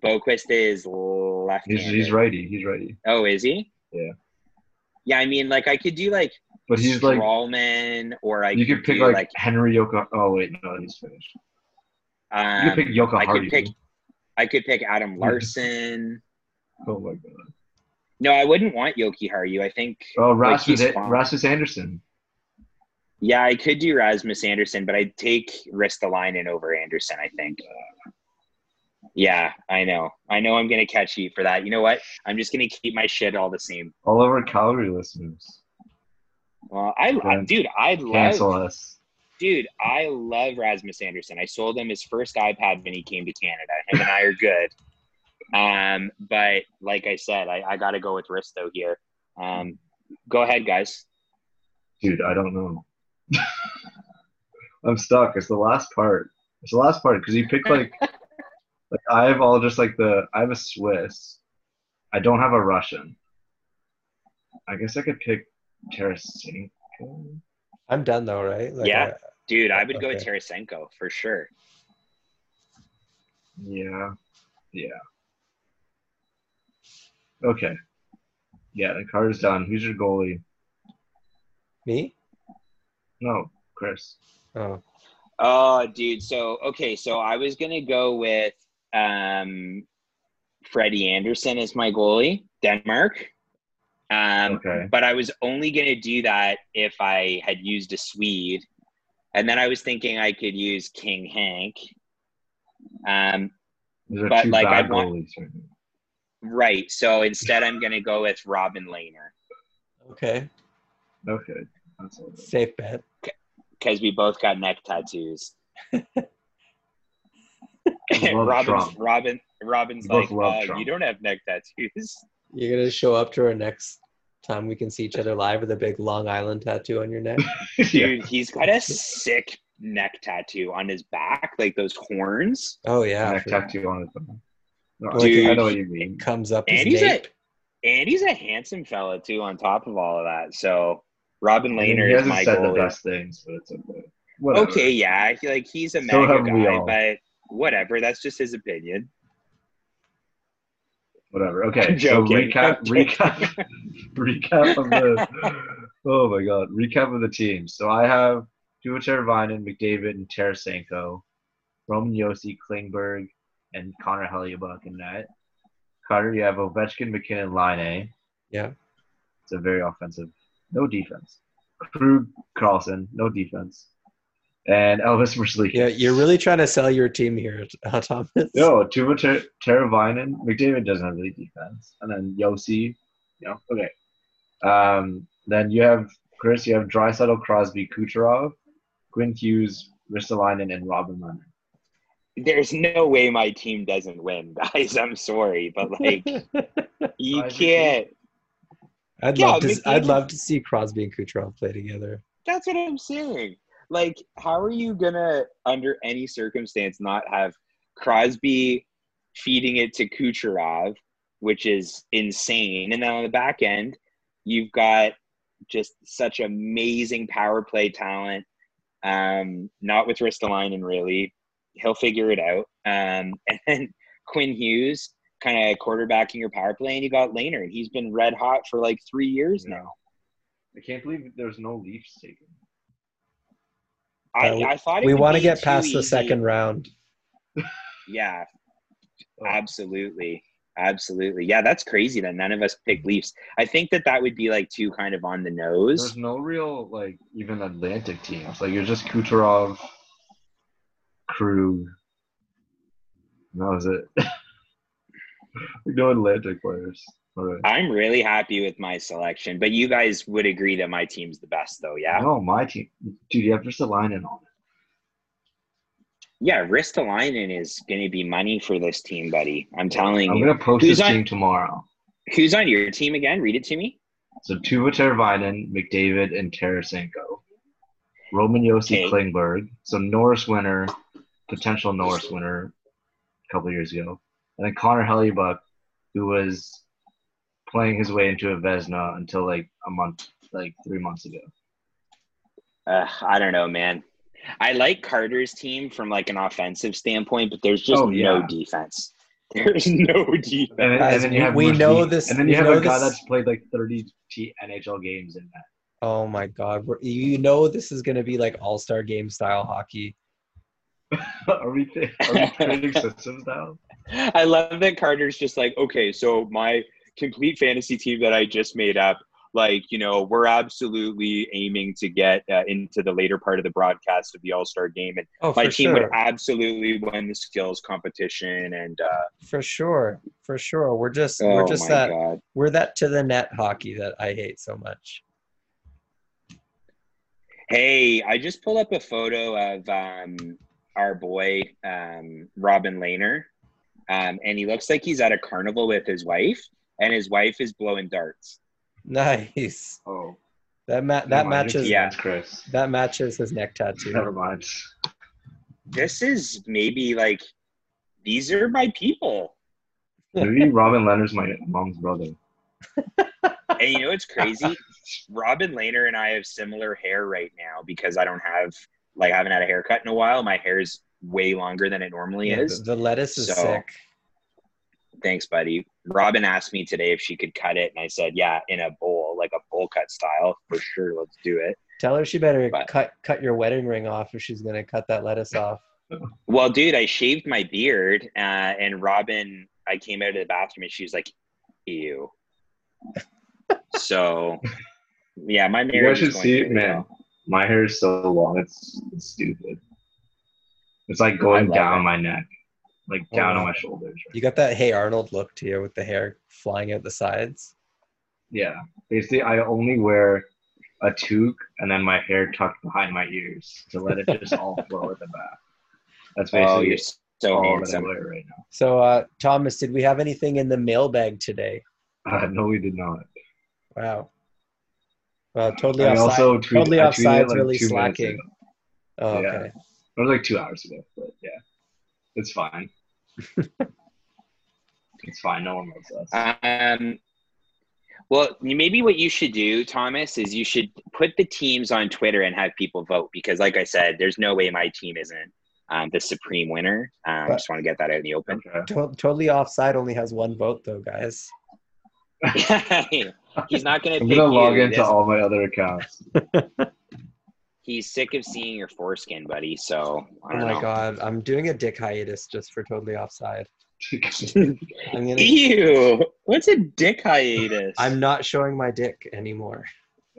Boquist is left-handed. He's righty. Oh, is he? Yeah. Yeah, I mean, like I could do like. But he's Strawman, like or I. You could pick like Henry Yoka. Oh wait, no, he's finished. You could pick Yoka Hardy. I could pick Adam Larson. Oh my god. No, I wouldn't want Yoki Haru. I think. Oh, Rasmus Anderson. Yeah, I could do Rasmus Anderson, but I'd take Ristolainen over Anderson. I think. Yeah, I know. I know I'm gonna catch heat for that. You know what? I'm just gonna keep my shit all the same. All over Calgary listeners. Well, I love Rasmus Anderson. I sold him his first iPad when he came to Canada. Him and I are good. But like I said, I got to go with Risto here. Go ahead, guys. Dude, I don't know. I'm stuck. It's the last part. Because you pick like, I have a Swiss. I don't have a Russian. I guess I could pick Tarasenko. I'm done though, right? I would go with Tarasenko for sure. Yeah. Okay. Yeah, the card is done. Who's your goalie? Me? No, Chris. Oh, dude. So I was gonna go with Freddie Andersen as my goalie, Denmark. But I was only going to do that if I had used a Swede. And then I was thinking I could use King Hank. But like I want, right. So instead I'm going to go with Robin Lehner. Okay. That's all good. Safe bet. Cause we both got neck tattoos. Robin's like, you don't have neck tattoos. You're going to show up to our next time we can see each other live with a big Long Island tattoo on your neck. Dude, he's got a sick neck tattoo on his back, like those horns. Oh, yeah. Neck tattoo on his back. No, dude, I know what you mean. Comes up his nape. And he's a handsome fella, too, on top of all of that. So, Robin Lehner is my goalie. He hasn't said the best things, but it's okay. Whatever. Okay, yeah. I feel like he's a mega guy, but whatever. That's just his opinion. Whatever. Okay. So recap of the. Oh my God! Recap of the team. So I have Teuvo Teräväinen, McDavid, and Tarasenko, Roman Josi, Klingberg, and Connor Hellebuyck in net. Carter, you have Ovechkin, McKinnon, Laine. Yeah. It's a very offensive. No defense. Krug, Carlson. No defense. And Elvis Merzlikins. Yeah, you're really trying to sell your team here, Thomas. No, Teuvo Teräväinen. McDavid doesn't have any defense. And then Josi, okay. Then you have, Chris, Dreisaitl, Crosby, Kucherov, Quinn Hughes, Ristolainen, and Robin Lehner. There's no way my team doesn't win, guys. I'm sorry, but, like, you can't. I'd love to see Crosby and Kucherov play together. That's what I'm saying. Like, how are you going to, under any circumstance, not have Crosby feeding it to Kucherov, which is insane? And then on the back end, you've got just such amazing power play talent, not with Ristolainen, really. He'll figure it out. And then Quinn Hughes kind of quarterbacking your power play, and you got Lehner. He's been red hot for like 3 years now. I can't believe there's no Leafs taken. I thought we want to get past the second round. Yeah, absolutely. Yeah, that's crazy that none of us picked Leafs. I think that would be like too kind of on the nose. There's no real like even Atlantic teams. Like, you're just Kucherov, Krug. That was it. No Atlantic players. All right. I'm really happy with my selection, but you guys would agree that my team's the best, though, yeah? No, my team. Dude, you have Ristolainen on it. Yeah, Ristolainen is going to be money for this team, buddy. I'm telling you. I'm going to post this team tomorrow. Who's on your team again? Read it to me. So, Teuvo Teräväinen, McDavid, and Tarasenko. Roman Josi, Klingberg. So, potential Norris winner a couple years ago. And then Connor Hellebuyck, who was playing his way into a Vezina until like 3 months ago. I don't know, man. I like Carter's team from like an offensive standpoint, but there's just no defense. There's no defense. And then you have a guy that's played like 30 NHL games in that. Oh my God. You know this is going to be like all-star game style hockey. Are we trading systems now? I love that Carter's just like, okay, so my complete fantasy team that I just made up, like, you know, we're absolutely aiming to get into the later part of the broadcast of the All-Star game. And my team would absolutely win the skills competition. And for sure. We're that to the net hockey that I hate so much. Hey, I just pulled up a photo of our boy, Robin Lehner. And he looks like he's at a carnival with his wife, and his wife is blowing darts. Nice. Oh, that matches his neck tattoo. Never mind. This is maybe like, these are my people. Maybe Robin Lehner's my mom's brother. And you know what's crazy? Robin Lehner and I have similar hair right now because I haven't had a haircut in a while. My hair's way longer than it normally is. The lettuce is sick. Thanks, buddy. Robin asked me today if she could cut it, and I said, yeah, in a bowl, like a bowl cut style, for sure. Let's do it. Tell her she better cut your wedding ring off if she's going to cut that lettuce off. Well, dude, I shaved my beard, and Robin, I came out of the bathroom, and she was like, ew. So, yeah, my marriage is going to be man. My hair is so long, it's stupid. It's like going down my neck, like down on my shoulders. Right? You got that Hey Arnold look to you with the hair flying out the sides. Yeah. Basically, I only wear a toque and then my hair tucked behind my ears to let it just all flow at the back. That's basically you're so all handsome. That I wear right now. So, Thomas, did we have anything in the mailbag today? No, we did not. Wow. Well, totally offside. Totally offside's like really slacking. Oh, okay. Yeah. It was like 2 hours ago, but yeah, it's fine. It's fine. No one loves us. Well, maybe what you should do, Thomas, is you should put the teams on Twitter and have people vote because, like I said, there's no way my team isn't the supreme winner. I just want to get that out in the open. Totally offside only has one vote, though, guys. He's not going to pick you. I'm going to log into all my other accounts. He's sick of seeing your foreskin, buddy. So I don't know. God, I'm doing a dick hiatus just for totally offside. Ew! What's a dick hiatus? I'm not showing my dick anymore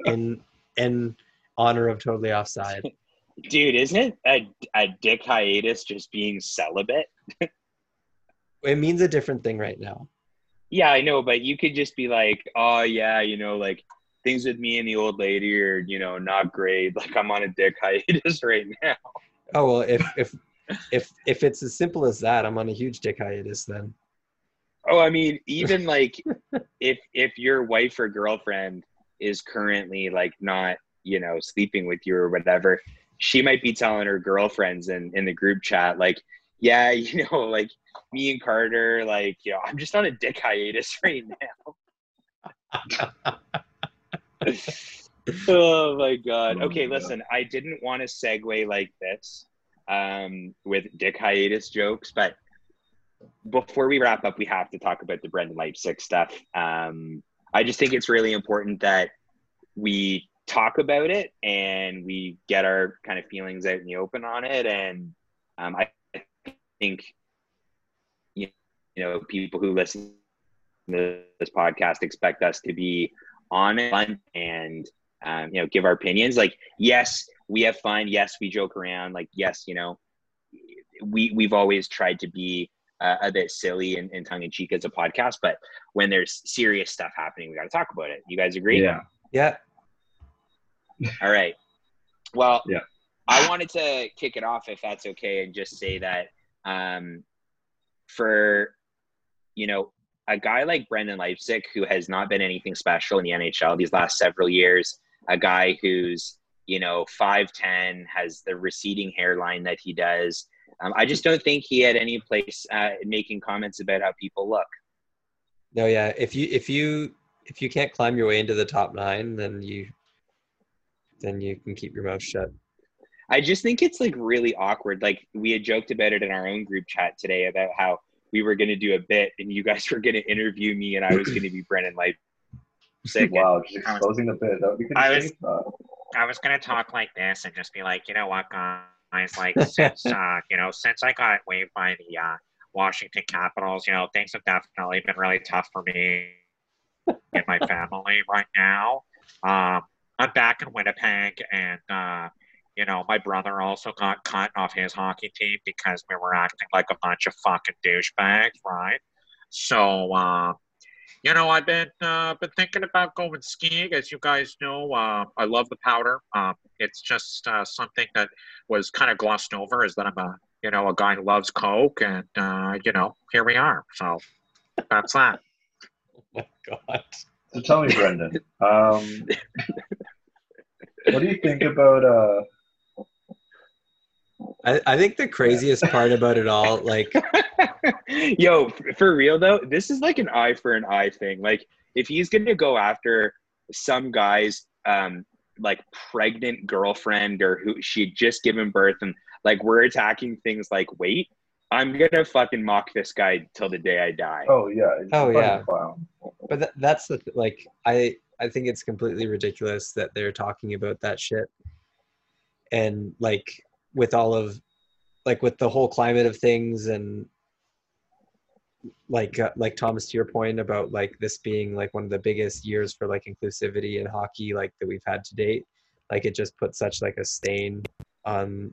in honor of totally offside. Dude, isn't a dick hiatus just being celibate? It means a different thing right now. Yeah, I know, but you could just be like, oh yeah, you know, like, things with me and the old lady are, you know, not great. Like, I'm on a dick hiatus right now. Oh, well, if it's as simple as that, I'm on a huge dick hiatus then. Oh, I mean, even like if your wife or girlfriend is currently like not, you know, sleeping with you or whatever, she might be telling her girlfriends in the group chat, like, yeah, you know, like me and Carter, like, you know, I'm just on a dick hiatus right now. Oh my God. Okay. Listen, I didn't want to segue like this with dick hiatus jokes, but before we wrap up, we have to talk about the Brendan Leipzig stuff. I just think it's really important that we talk about it and we get our kind of feelings out in the open on it. And I think, you know, people who listen to this podcast expect us to be honest and, you know, give our opinions. Like, yes, we have fun. Yes, we joke around. Like, yes, you know, we've always tried to be a bit silly and tongue-in-cheek as a podcast, but when there's serious stuff happening, we got to talk about it. You guys agree? Yeah. All right. Well, yeah. I wanted to kick it off, if that's okay, and just say that for, you know, a guy like Brendan Leipzig, who has not been anything special in the NHL these last several years, a guy who's, you know, 5'10", has the receding hairline that he does, I just don't think he had any place making comments about how people look. No, yeah. If you can't climb your way into the top nine, then you can keep your mouth shut. I just think it's like really awkward. Like, we had joked about it in our own group chat today about how we were going to do a bit and you guys were going to interview me and I was going to be Brendan Leipzig. Wow, just closing the bit. That would be I was going to talk like this and just be like, you know what, guys? It's like, since I got waived by the Washington Capitals, you know, things have definitely been really tough for me and my family right now. I'm back in Winnipeg, and, you know, my brother also got cut off his hockey team because we were acting like a bunch of fucking douchebags, right? So, you know, I've been thinking about going skiing. As you guys know, I love the powder. It's just something that was kind of glossed over, is that I'm a guy who loves Coke, and, you know, here we are. So that's that. Oh, my God. So tell me, Brendan, what do you think about I think the craziest part about it all, like, yo, for real though, this is like an eye for an eye thing. Like, if he's gonna go after some guy's like pregnant girlfriend or who she'd just given birth, and like we're attacking things like weight, I'm gonna fucking mock this guy till the day I die. Oh yeah. Oh yeah. Clown. But that's the like, I think it's completely ridiculous that they're talking about that shit, and like, with all of, like, with the whole climate of things, and like Thomas, to your point about like this being like one of the biggest years for like inclusivity in hockey, like that we've had to date, like it just put such like a stain on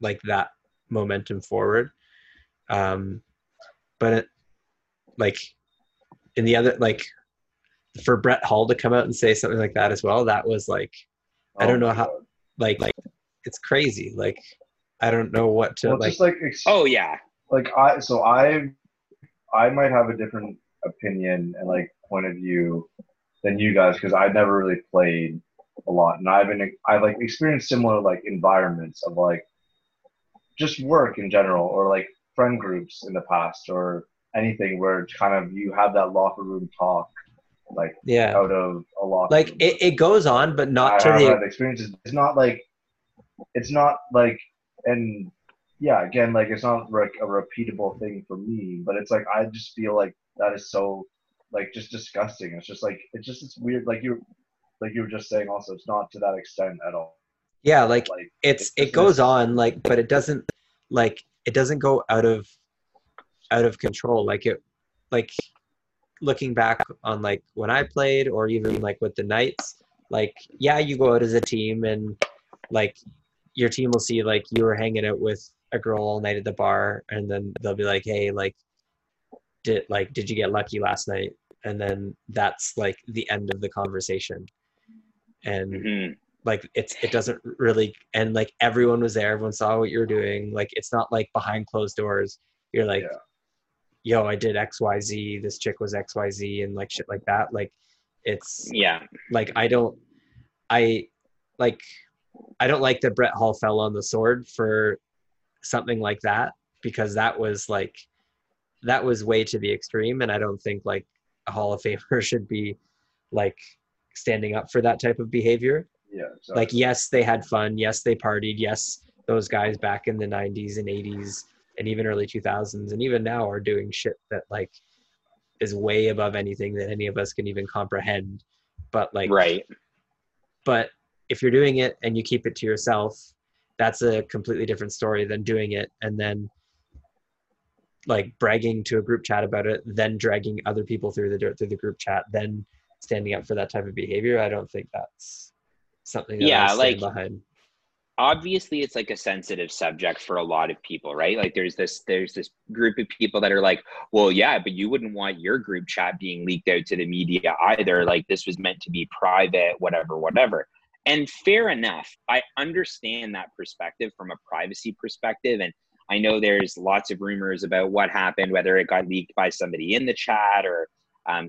like that momentum forward. But it, like in the other, like for Brett Hull to come out and say something like that as well, that was like, I don't know how, like, it's crazy. Like, I don't know what to, well, like. Just like oh yeah. Like I might have a different opinion and like point of view than you guys, because I've never really played a lot, and I've like experienced similar like environments of like just work in general, or like friend groups in the past, or anything where it's kind of you have that locker room talk, like out of a locker like room. It goes on, but not to the experiences. It's not like, and yeah, again, like it's not like a repeatable thing for me, but it's like, I just feel like that is so like just disgusting. It's just like, it's just, it's weird. Like you were just saying also, it's not to that extent at all. Yeah. Like it goes on, like, but it doesn't go out of control. Like it, like looking back on like when I played, or even like with the Knights, like, yeah, you go out as a team and, like your team will see like you were hanging out with a girl all night at the bar, and then they'll be like, hey, like did you get lucky last night? And then that's like the end of the conversation. And like it doesn't really, and like everyone was there, everyone saw what you were doing. Like it's not like behind closed doors you're like, yo, I did XYZ, this chick was XYZ, and like shit like that. Like it's like I don't like I don't like that Brett Hall fell on the sword for something like that, because that was way to the extreme. And I don't think like a Hall of Famer should be like standing up for that type of behavior. Yeah. Exactly. Like, yes, they had fun. Yes, they partied. Yes, those guys back in the 90s and 80s and even early 2000s and even now are doing shit that like is way above anything that any of us can even comprehend. But like, right. But if you're doing it and you keep it to yourself, that's a completely different story than doing it and then like bragging to a group chat about it, then dragging other people through the dirt through the group chat, then standing up for that type of behavior. I don't think that's something that I stand behind. Obviously it's like a sensitive subject for a lot of people, right? Like there's this group of people that are like, well, yeah, but you wouldn't want your group chat being leaked out to the media either. Like this was meant to be private, whatever. And fair enough. I understand that perspective from a privacy perspective. And I know there's lots of rumors about what happened, whether it got leaked by somebody in the chat or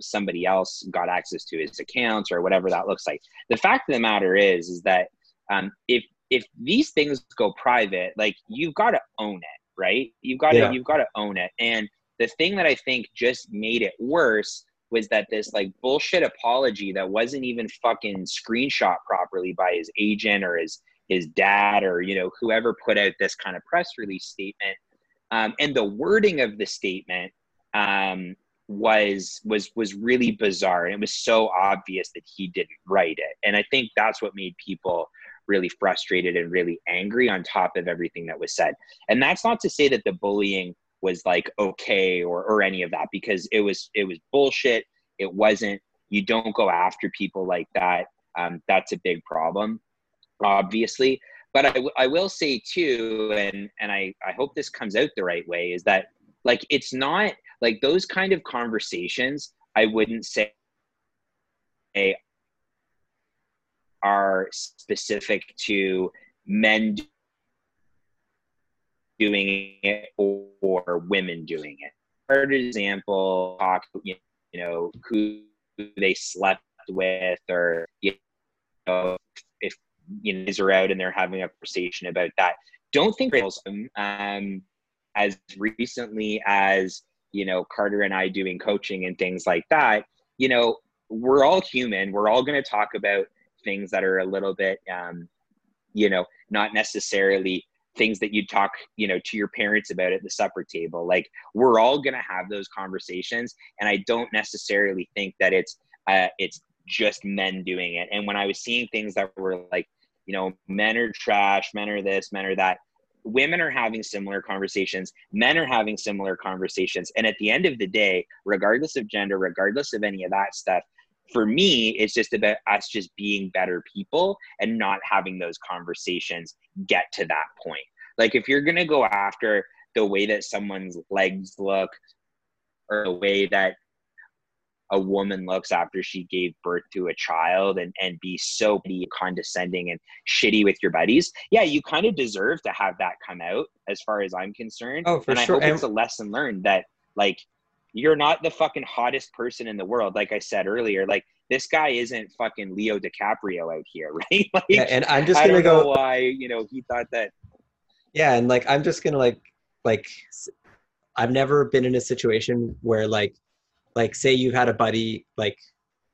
somebody else got access to his accounts or whatever that looks like. The fact of the matter is that if these things go private, like you've got to own it, right? You've got to own it. And the thing that I think just made it worse was that this like bullshit apology that wasn't even fucking screenshot properly by his agent or his dad or, you know, whoever put out this kind of press release statement. And the wording of the statement was really bizarre. And it was so obvious that he didn't write it. And I think that's what made people really frustrated and really angry on top of everything that was said. And that's not to say that the bullying was like, okay, or any of that, because it was bullshit. It wasn't, you don't go after people like that. That's a big problem, obviously. But I will say too, and I hope this comes out the right way, is that like, it's not like those kind of conversations, I wouldn't say are specific to men doing it or women doing it. For example, talk, you know, who they slept with, or, you know, if you know, are out and they're having a conversation about that. Don't think as recently as, you know, Carter and I doing coaching and things like that, you know, we're all human. We're all going to talk about things that are a little bit, you know, not necessarily things that you talk, you know, to your parents about at the supper table. Like we're all going to have those conversations. And I don't necessarily think that it's just men doing it. And when I was seeing things that were like, you know, men are trash, men are this, men are that, women are having similar conversations, men are having similar conversations. And at the end of the day, regardless of gender, regardless of any of that stuff, for me, it's just about us just being better people and not having those conversations get to that point. Like if you're going to go after the way that someone's legs look or the way that a woman looks after she gave birth to a child and be so condescending and shitty with your buddies. Yeah, you kind of deserve to have that come out as far as I'm concerned. Oh, for sure. And I hope it's a lesson learned that like, you're not the fucking hottest person in the world. Like I said earlier, like this guy isn't fucking Leo DiCaprio out here, right? Like, yeah, and I'm just going to go why, you know, he thought that. Yeah. And like, I'm just going to like I've never been in a situation where like say you've had a buddy, like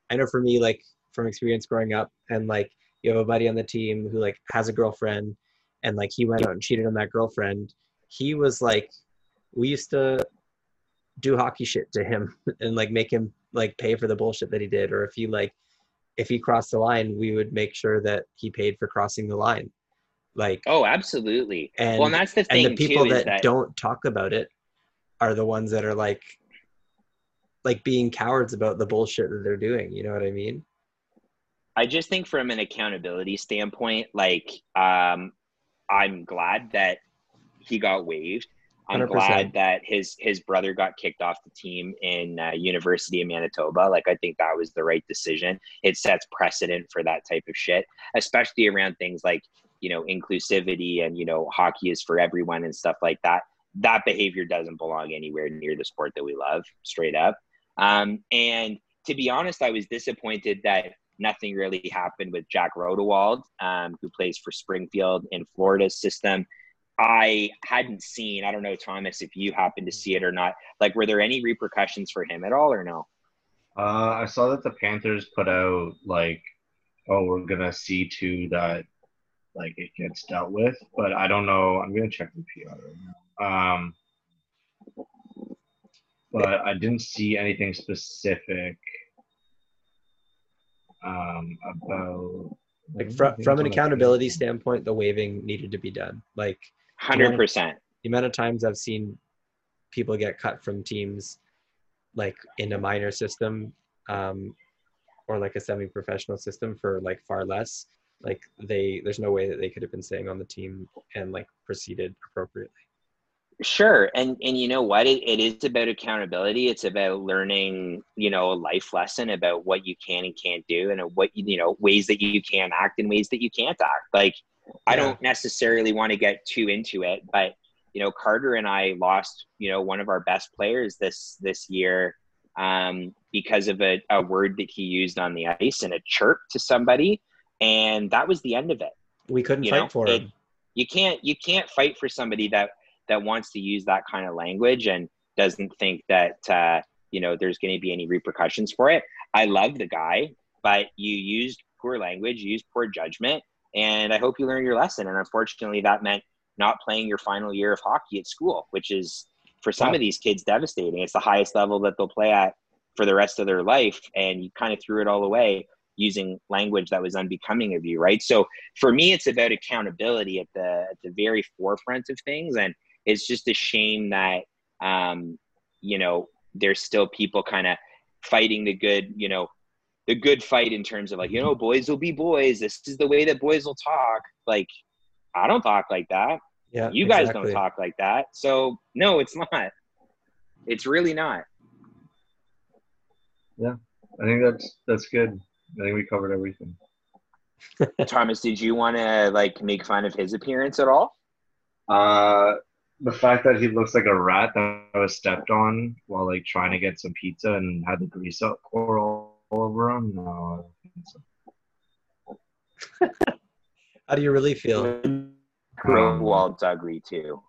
I know for me, like from experience growing up and like you have a buddy on the team who like has a girlfriend and like he went out and cheated on that girlfriend. He was like, we used to do hockey shit to him and like make him like pay for the bullshit that he did. Or if he crossed the line, we would make sure that he paid for crossing the line. Like, oh, absolutely. And, well, and that's the thing. And the people too, that don't talk about it are the ones that are like being cowards about the bullshit that they're doing. You know what I mean? I just think from an accountability standpoint, like I'm glad that he got waived. I'm 100%. Glad that his brother got kicked off the team in University of Manitoba. Like, I think that was the right decision. It sets precedent for that type of shit, especially around things like, you know, inclusivity and, you know, hockey is for everyone and stuff like that. That behavior doesn't belong anywhere near the sport that we love, straight up. And to be honest, I was disappointed that nothing really happened with Jack Rodewald, who plays for Springfield in Florida's system. I hadn't seen, I don't know, Thomas, if you happened to see it or not. Like, were there any repercussions for him at all or no? I saw that the Panthers put out, like, oh, we're going to see to that, like, it gets dealt with. But I don't know. I'm going to check the PR right now. But I didn't see anything specific about... Like, from an accountability standpoint, the waiving needed to be done. Like, 100%. The amount of times I've seen people get cut from teams, like, in a minor system or, like, a semi-professional system for, like, far less. Like, there's no way that they could have been staying on the team and, like, proceeded appropriately. Sure. And you know what? It is about accountability. It's about learning, you know, a life lesson about what you can and can't do and what, you know, ways that you can act and ways that you can't act. Like, yeah. I don't necessarily want to get too into it, but, you know, Carter and I lost, you know, one of our best players this year because of a word that he used on the ice and a chirp to somebody. And that was the end of it. We couldn't fight for him. You can't fight for somebody that wants to use that kind of language and doesn't think that, you know, there's going to be any repercussions for it. I love the guy, but you used poor language, you used poor judgment, and I hope you learned your lesson. And unfortunately, that meant not playing your final year of hockey at school, which is, for some of these kids, devastating. It's the highest level that they'll play at for the rest of their life, and you kind of threw it all away using language that was unbecoming of you, right? So for me, it's about accountability at the very forefront of things, and it's just a shame that, you know, there's still people kind of fighting the good fight in terms of, like, you know, boys will be boys. This is the way that boys will talk. Like, I don't talk like that. Yeah, you guys exactly. Don't talk like that. So, no, it's not. It's really not. Yeah, I think that's good. I think we covered everything. Thomas, did you want to, like, make fun of his appearance at all? The fact that he looks like a rat that was stepped on while, like, trying to get some pizza and had the grease up all over him. No, I don't think so. How do you really feel? Growald Duggery too.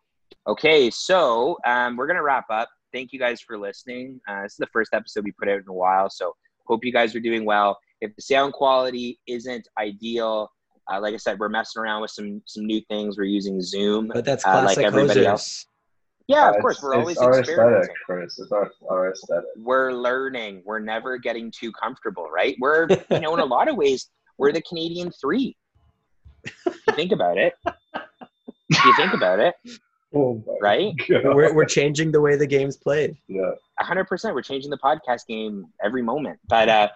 Okay, so we're gonna wrap up. Thank you guys for listening. This is the first episode we put out in a while, so hope you guys are doing well. If the sound quality isn't ideal, like I said, we're messing around with some new things. We're using Zoom, but that's classic like everybody hosers. Else. Yeah, of course, we're always experimenting. It's our aesthetic. We're learning. We're never getting too comfortable, right? We're, you know, in a lot of ways, we're the Canadian Three. If you think about it, oh right? We're changing the way the game's played. Yeah, 100%. We're changing the podcast game every moment. But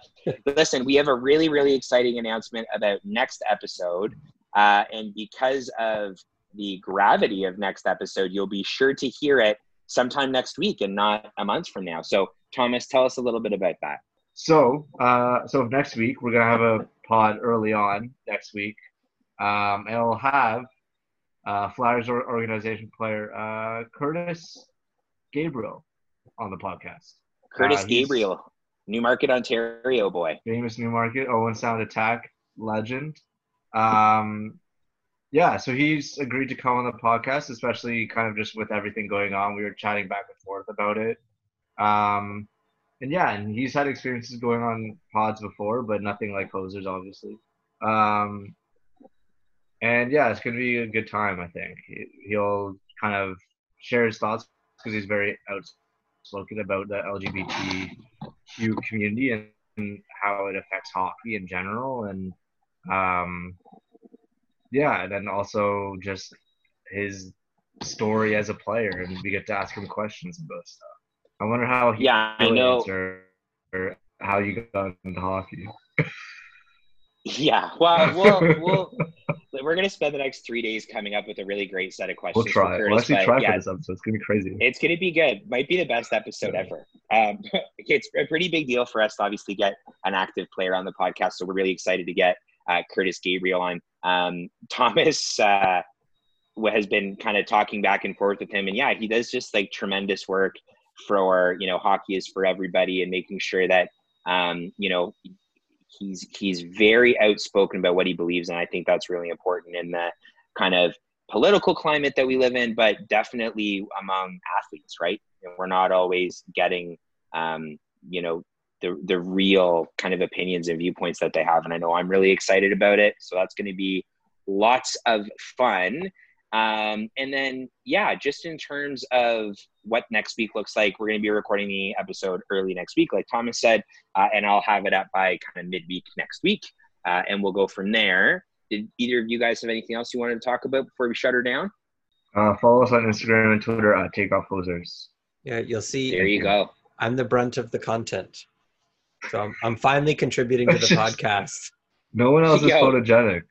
listen, we have a really, really exciting announcement about next episode. And because of the gravity of next episode, you'll be sure to hear it sometime next week and not a month from now. So, Thomas, tell us a little bit about that. So next week, we're going to have a pod early on next week. And I'll have Flyers organization player Curtis Gabriel on the podcast. Curtis Gabriel, Newmarket, Ontario boy. Famous Newmarket, Owen Sound Attack legend. Yeah, so he's agreed to come on the podcast, especially kind of just with everything going on. We were chatting back and forth about it. And yeah, and he's had experiences going on pods before, but nothing like Hosers, obviously. And yeah, it's going to be a good time, I think. He'll kind of share his thoughts because he's very outspoken about the LGBTQ community and how it affects hockey in general. And yeah, and then also just his story as a player, and we get to ask him questions about stuff. I wonder how he answer how you got into hockey. Yeah, well, we're going to spend the next 3 days coming up with a really great set of questions. We'll try. We'll actually try for this episode. It's going to be crazy. It's going to be good. Might be the best episode ever. It's a pretty big deal for us to obviously get an active player on the podcast, so we're really excited to get Curtis Gabriel on. Thomas has been kind of talking back and forth with him, and yeah, he does just like tremendous work for, you know, hockey is for everybody and making sure that, you know, He's very outspoken about what he believes in. I think that's really important in that kind of political climate that we live in, but definitely among athletes, right? And we're not always getting, the real kind of opinions and viewpoints that they have. And I know I'm really excited about it. So that's going to be lots of fun. Just in terms of what next week looks like, we're going to be recording the episode early next week, like Thomas said, and I'll have it up by kind of midweek next week, and we'll go from there. Did either of you guys have anything else you wanted to talk about before we shut her down? Follow us on Instagram and Twitter at Takeoff Losers. Yeah, you'll see. There you go. I'm the brunt of the content. So I'm finally contributing to the podcast. No one else is photogenic.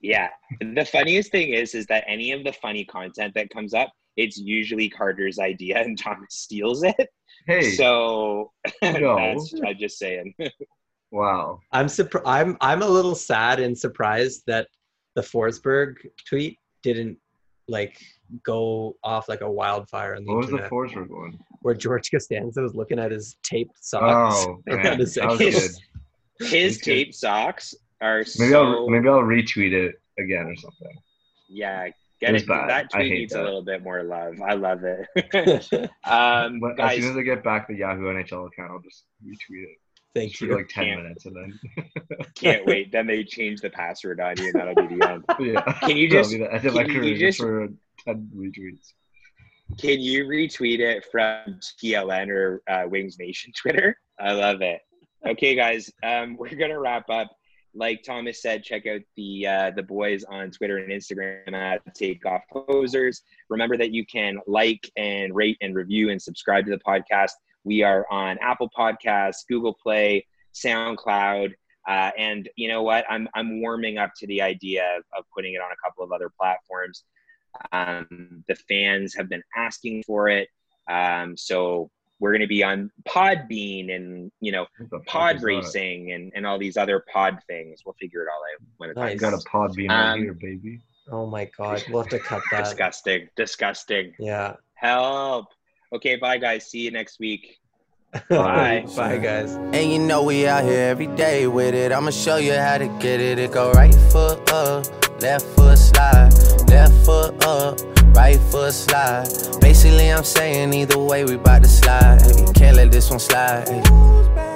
Yeah. The funniest thing is that any of the funny content that comes up, it's usually Carter's idea and Thomas steals it. Hey. So I'm just saying. Wow. I'm a little sad and surprised that the Forsberg tweet didn't go off like a wildfire on the internet. What was the Forsberg one? Where George Costanza was looking at his taped socks. Oh, man. His taped socks are Maybe I'll retweet it again or something. Yeah, get it. That tweet needs a little bit more love. I love it. Guys, as soon as I get back the Yahoo NHL account, I'll just retweet it. Thank you. For 10 minutes and then. Can't wait. Then they change the password on you and that'll be the end. Yeah. Can you just... I did my career for 10 retweets. Can you retweet it from TLN or Wings Nation Twitter? I love it. Okay, guys. We're going to wrap up. Like Thomas said, check out the boys on Twitter and Instagram at Takeoff Posers. Remember that you can like and rate and review and subscribe to the podcast. We are on Apple Podcasts, Google Play, SoundCloud, and you know what? I'm warming up to the idea of putting it on a couple of other platforms. The fans have been asking for it, so we're going to be on Podbean and Pod Racing and all these other pod things. We'll figure it all out when it's nice. Got a Podbean right here, baby. Oh my God, we'll have to cut that. Disgusting. Yeah. Help. Okay, bye guys. See you next week. Bye. Bye guys. And we out here every day with it. I'ma show you how to get it. It go right foot up, left foot slide. Left foot up, right foot slide. Basically I'm saying either way we bout to slide. Can't let this one slide.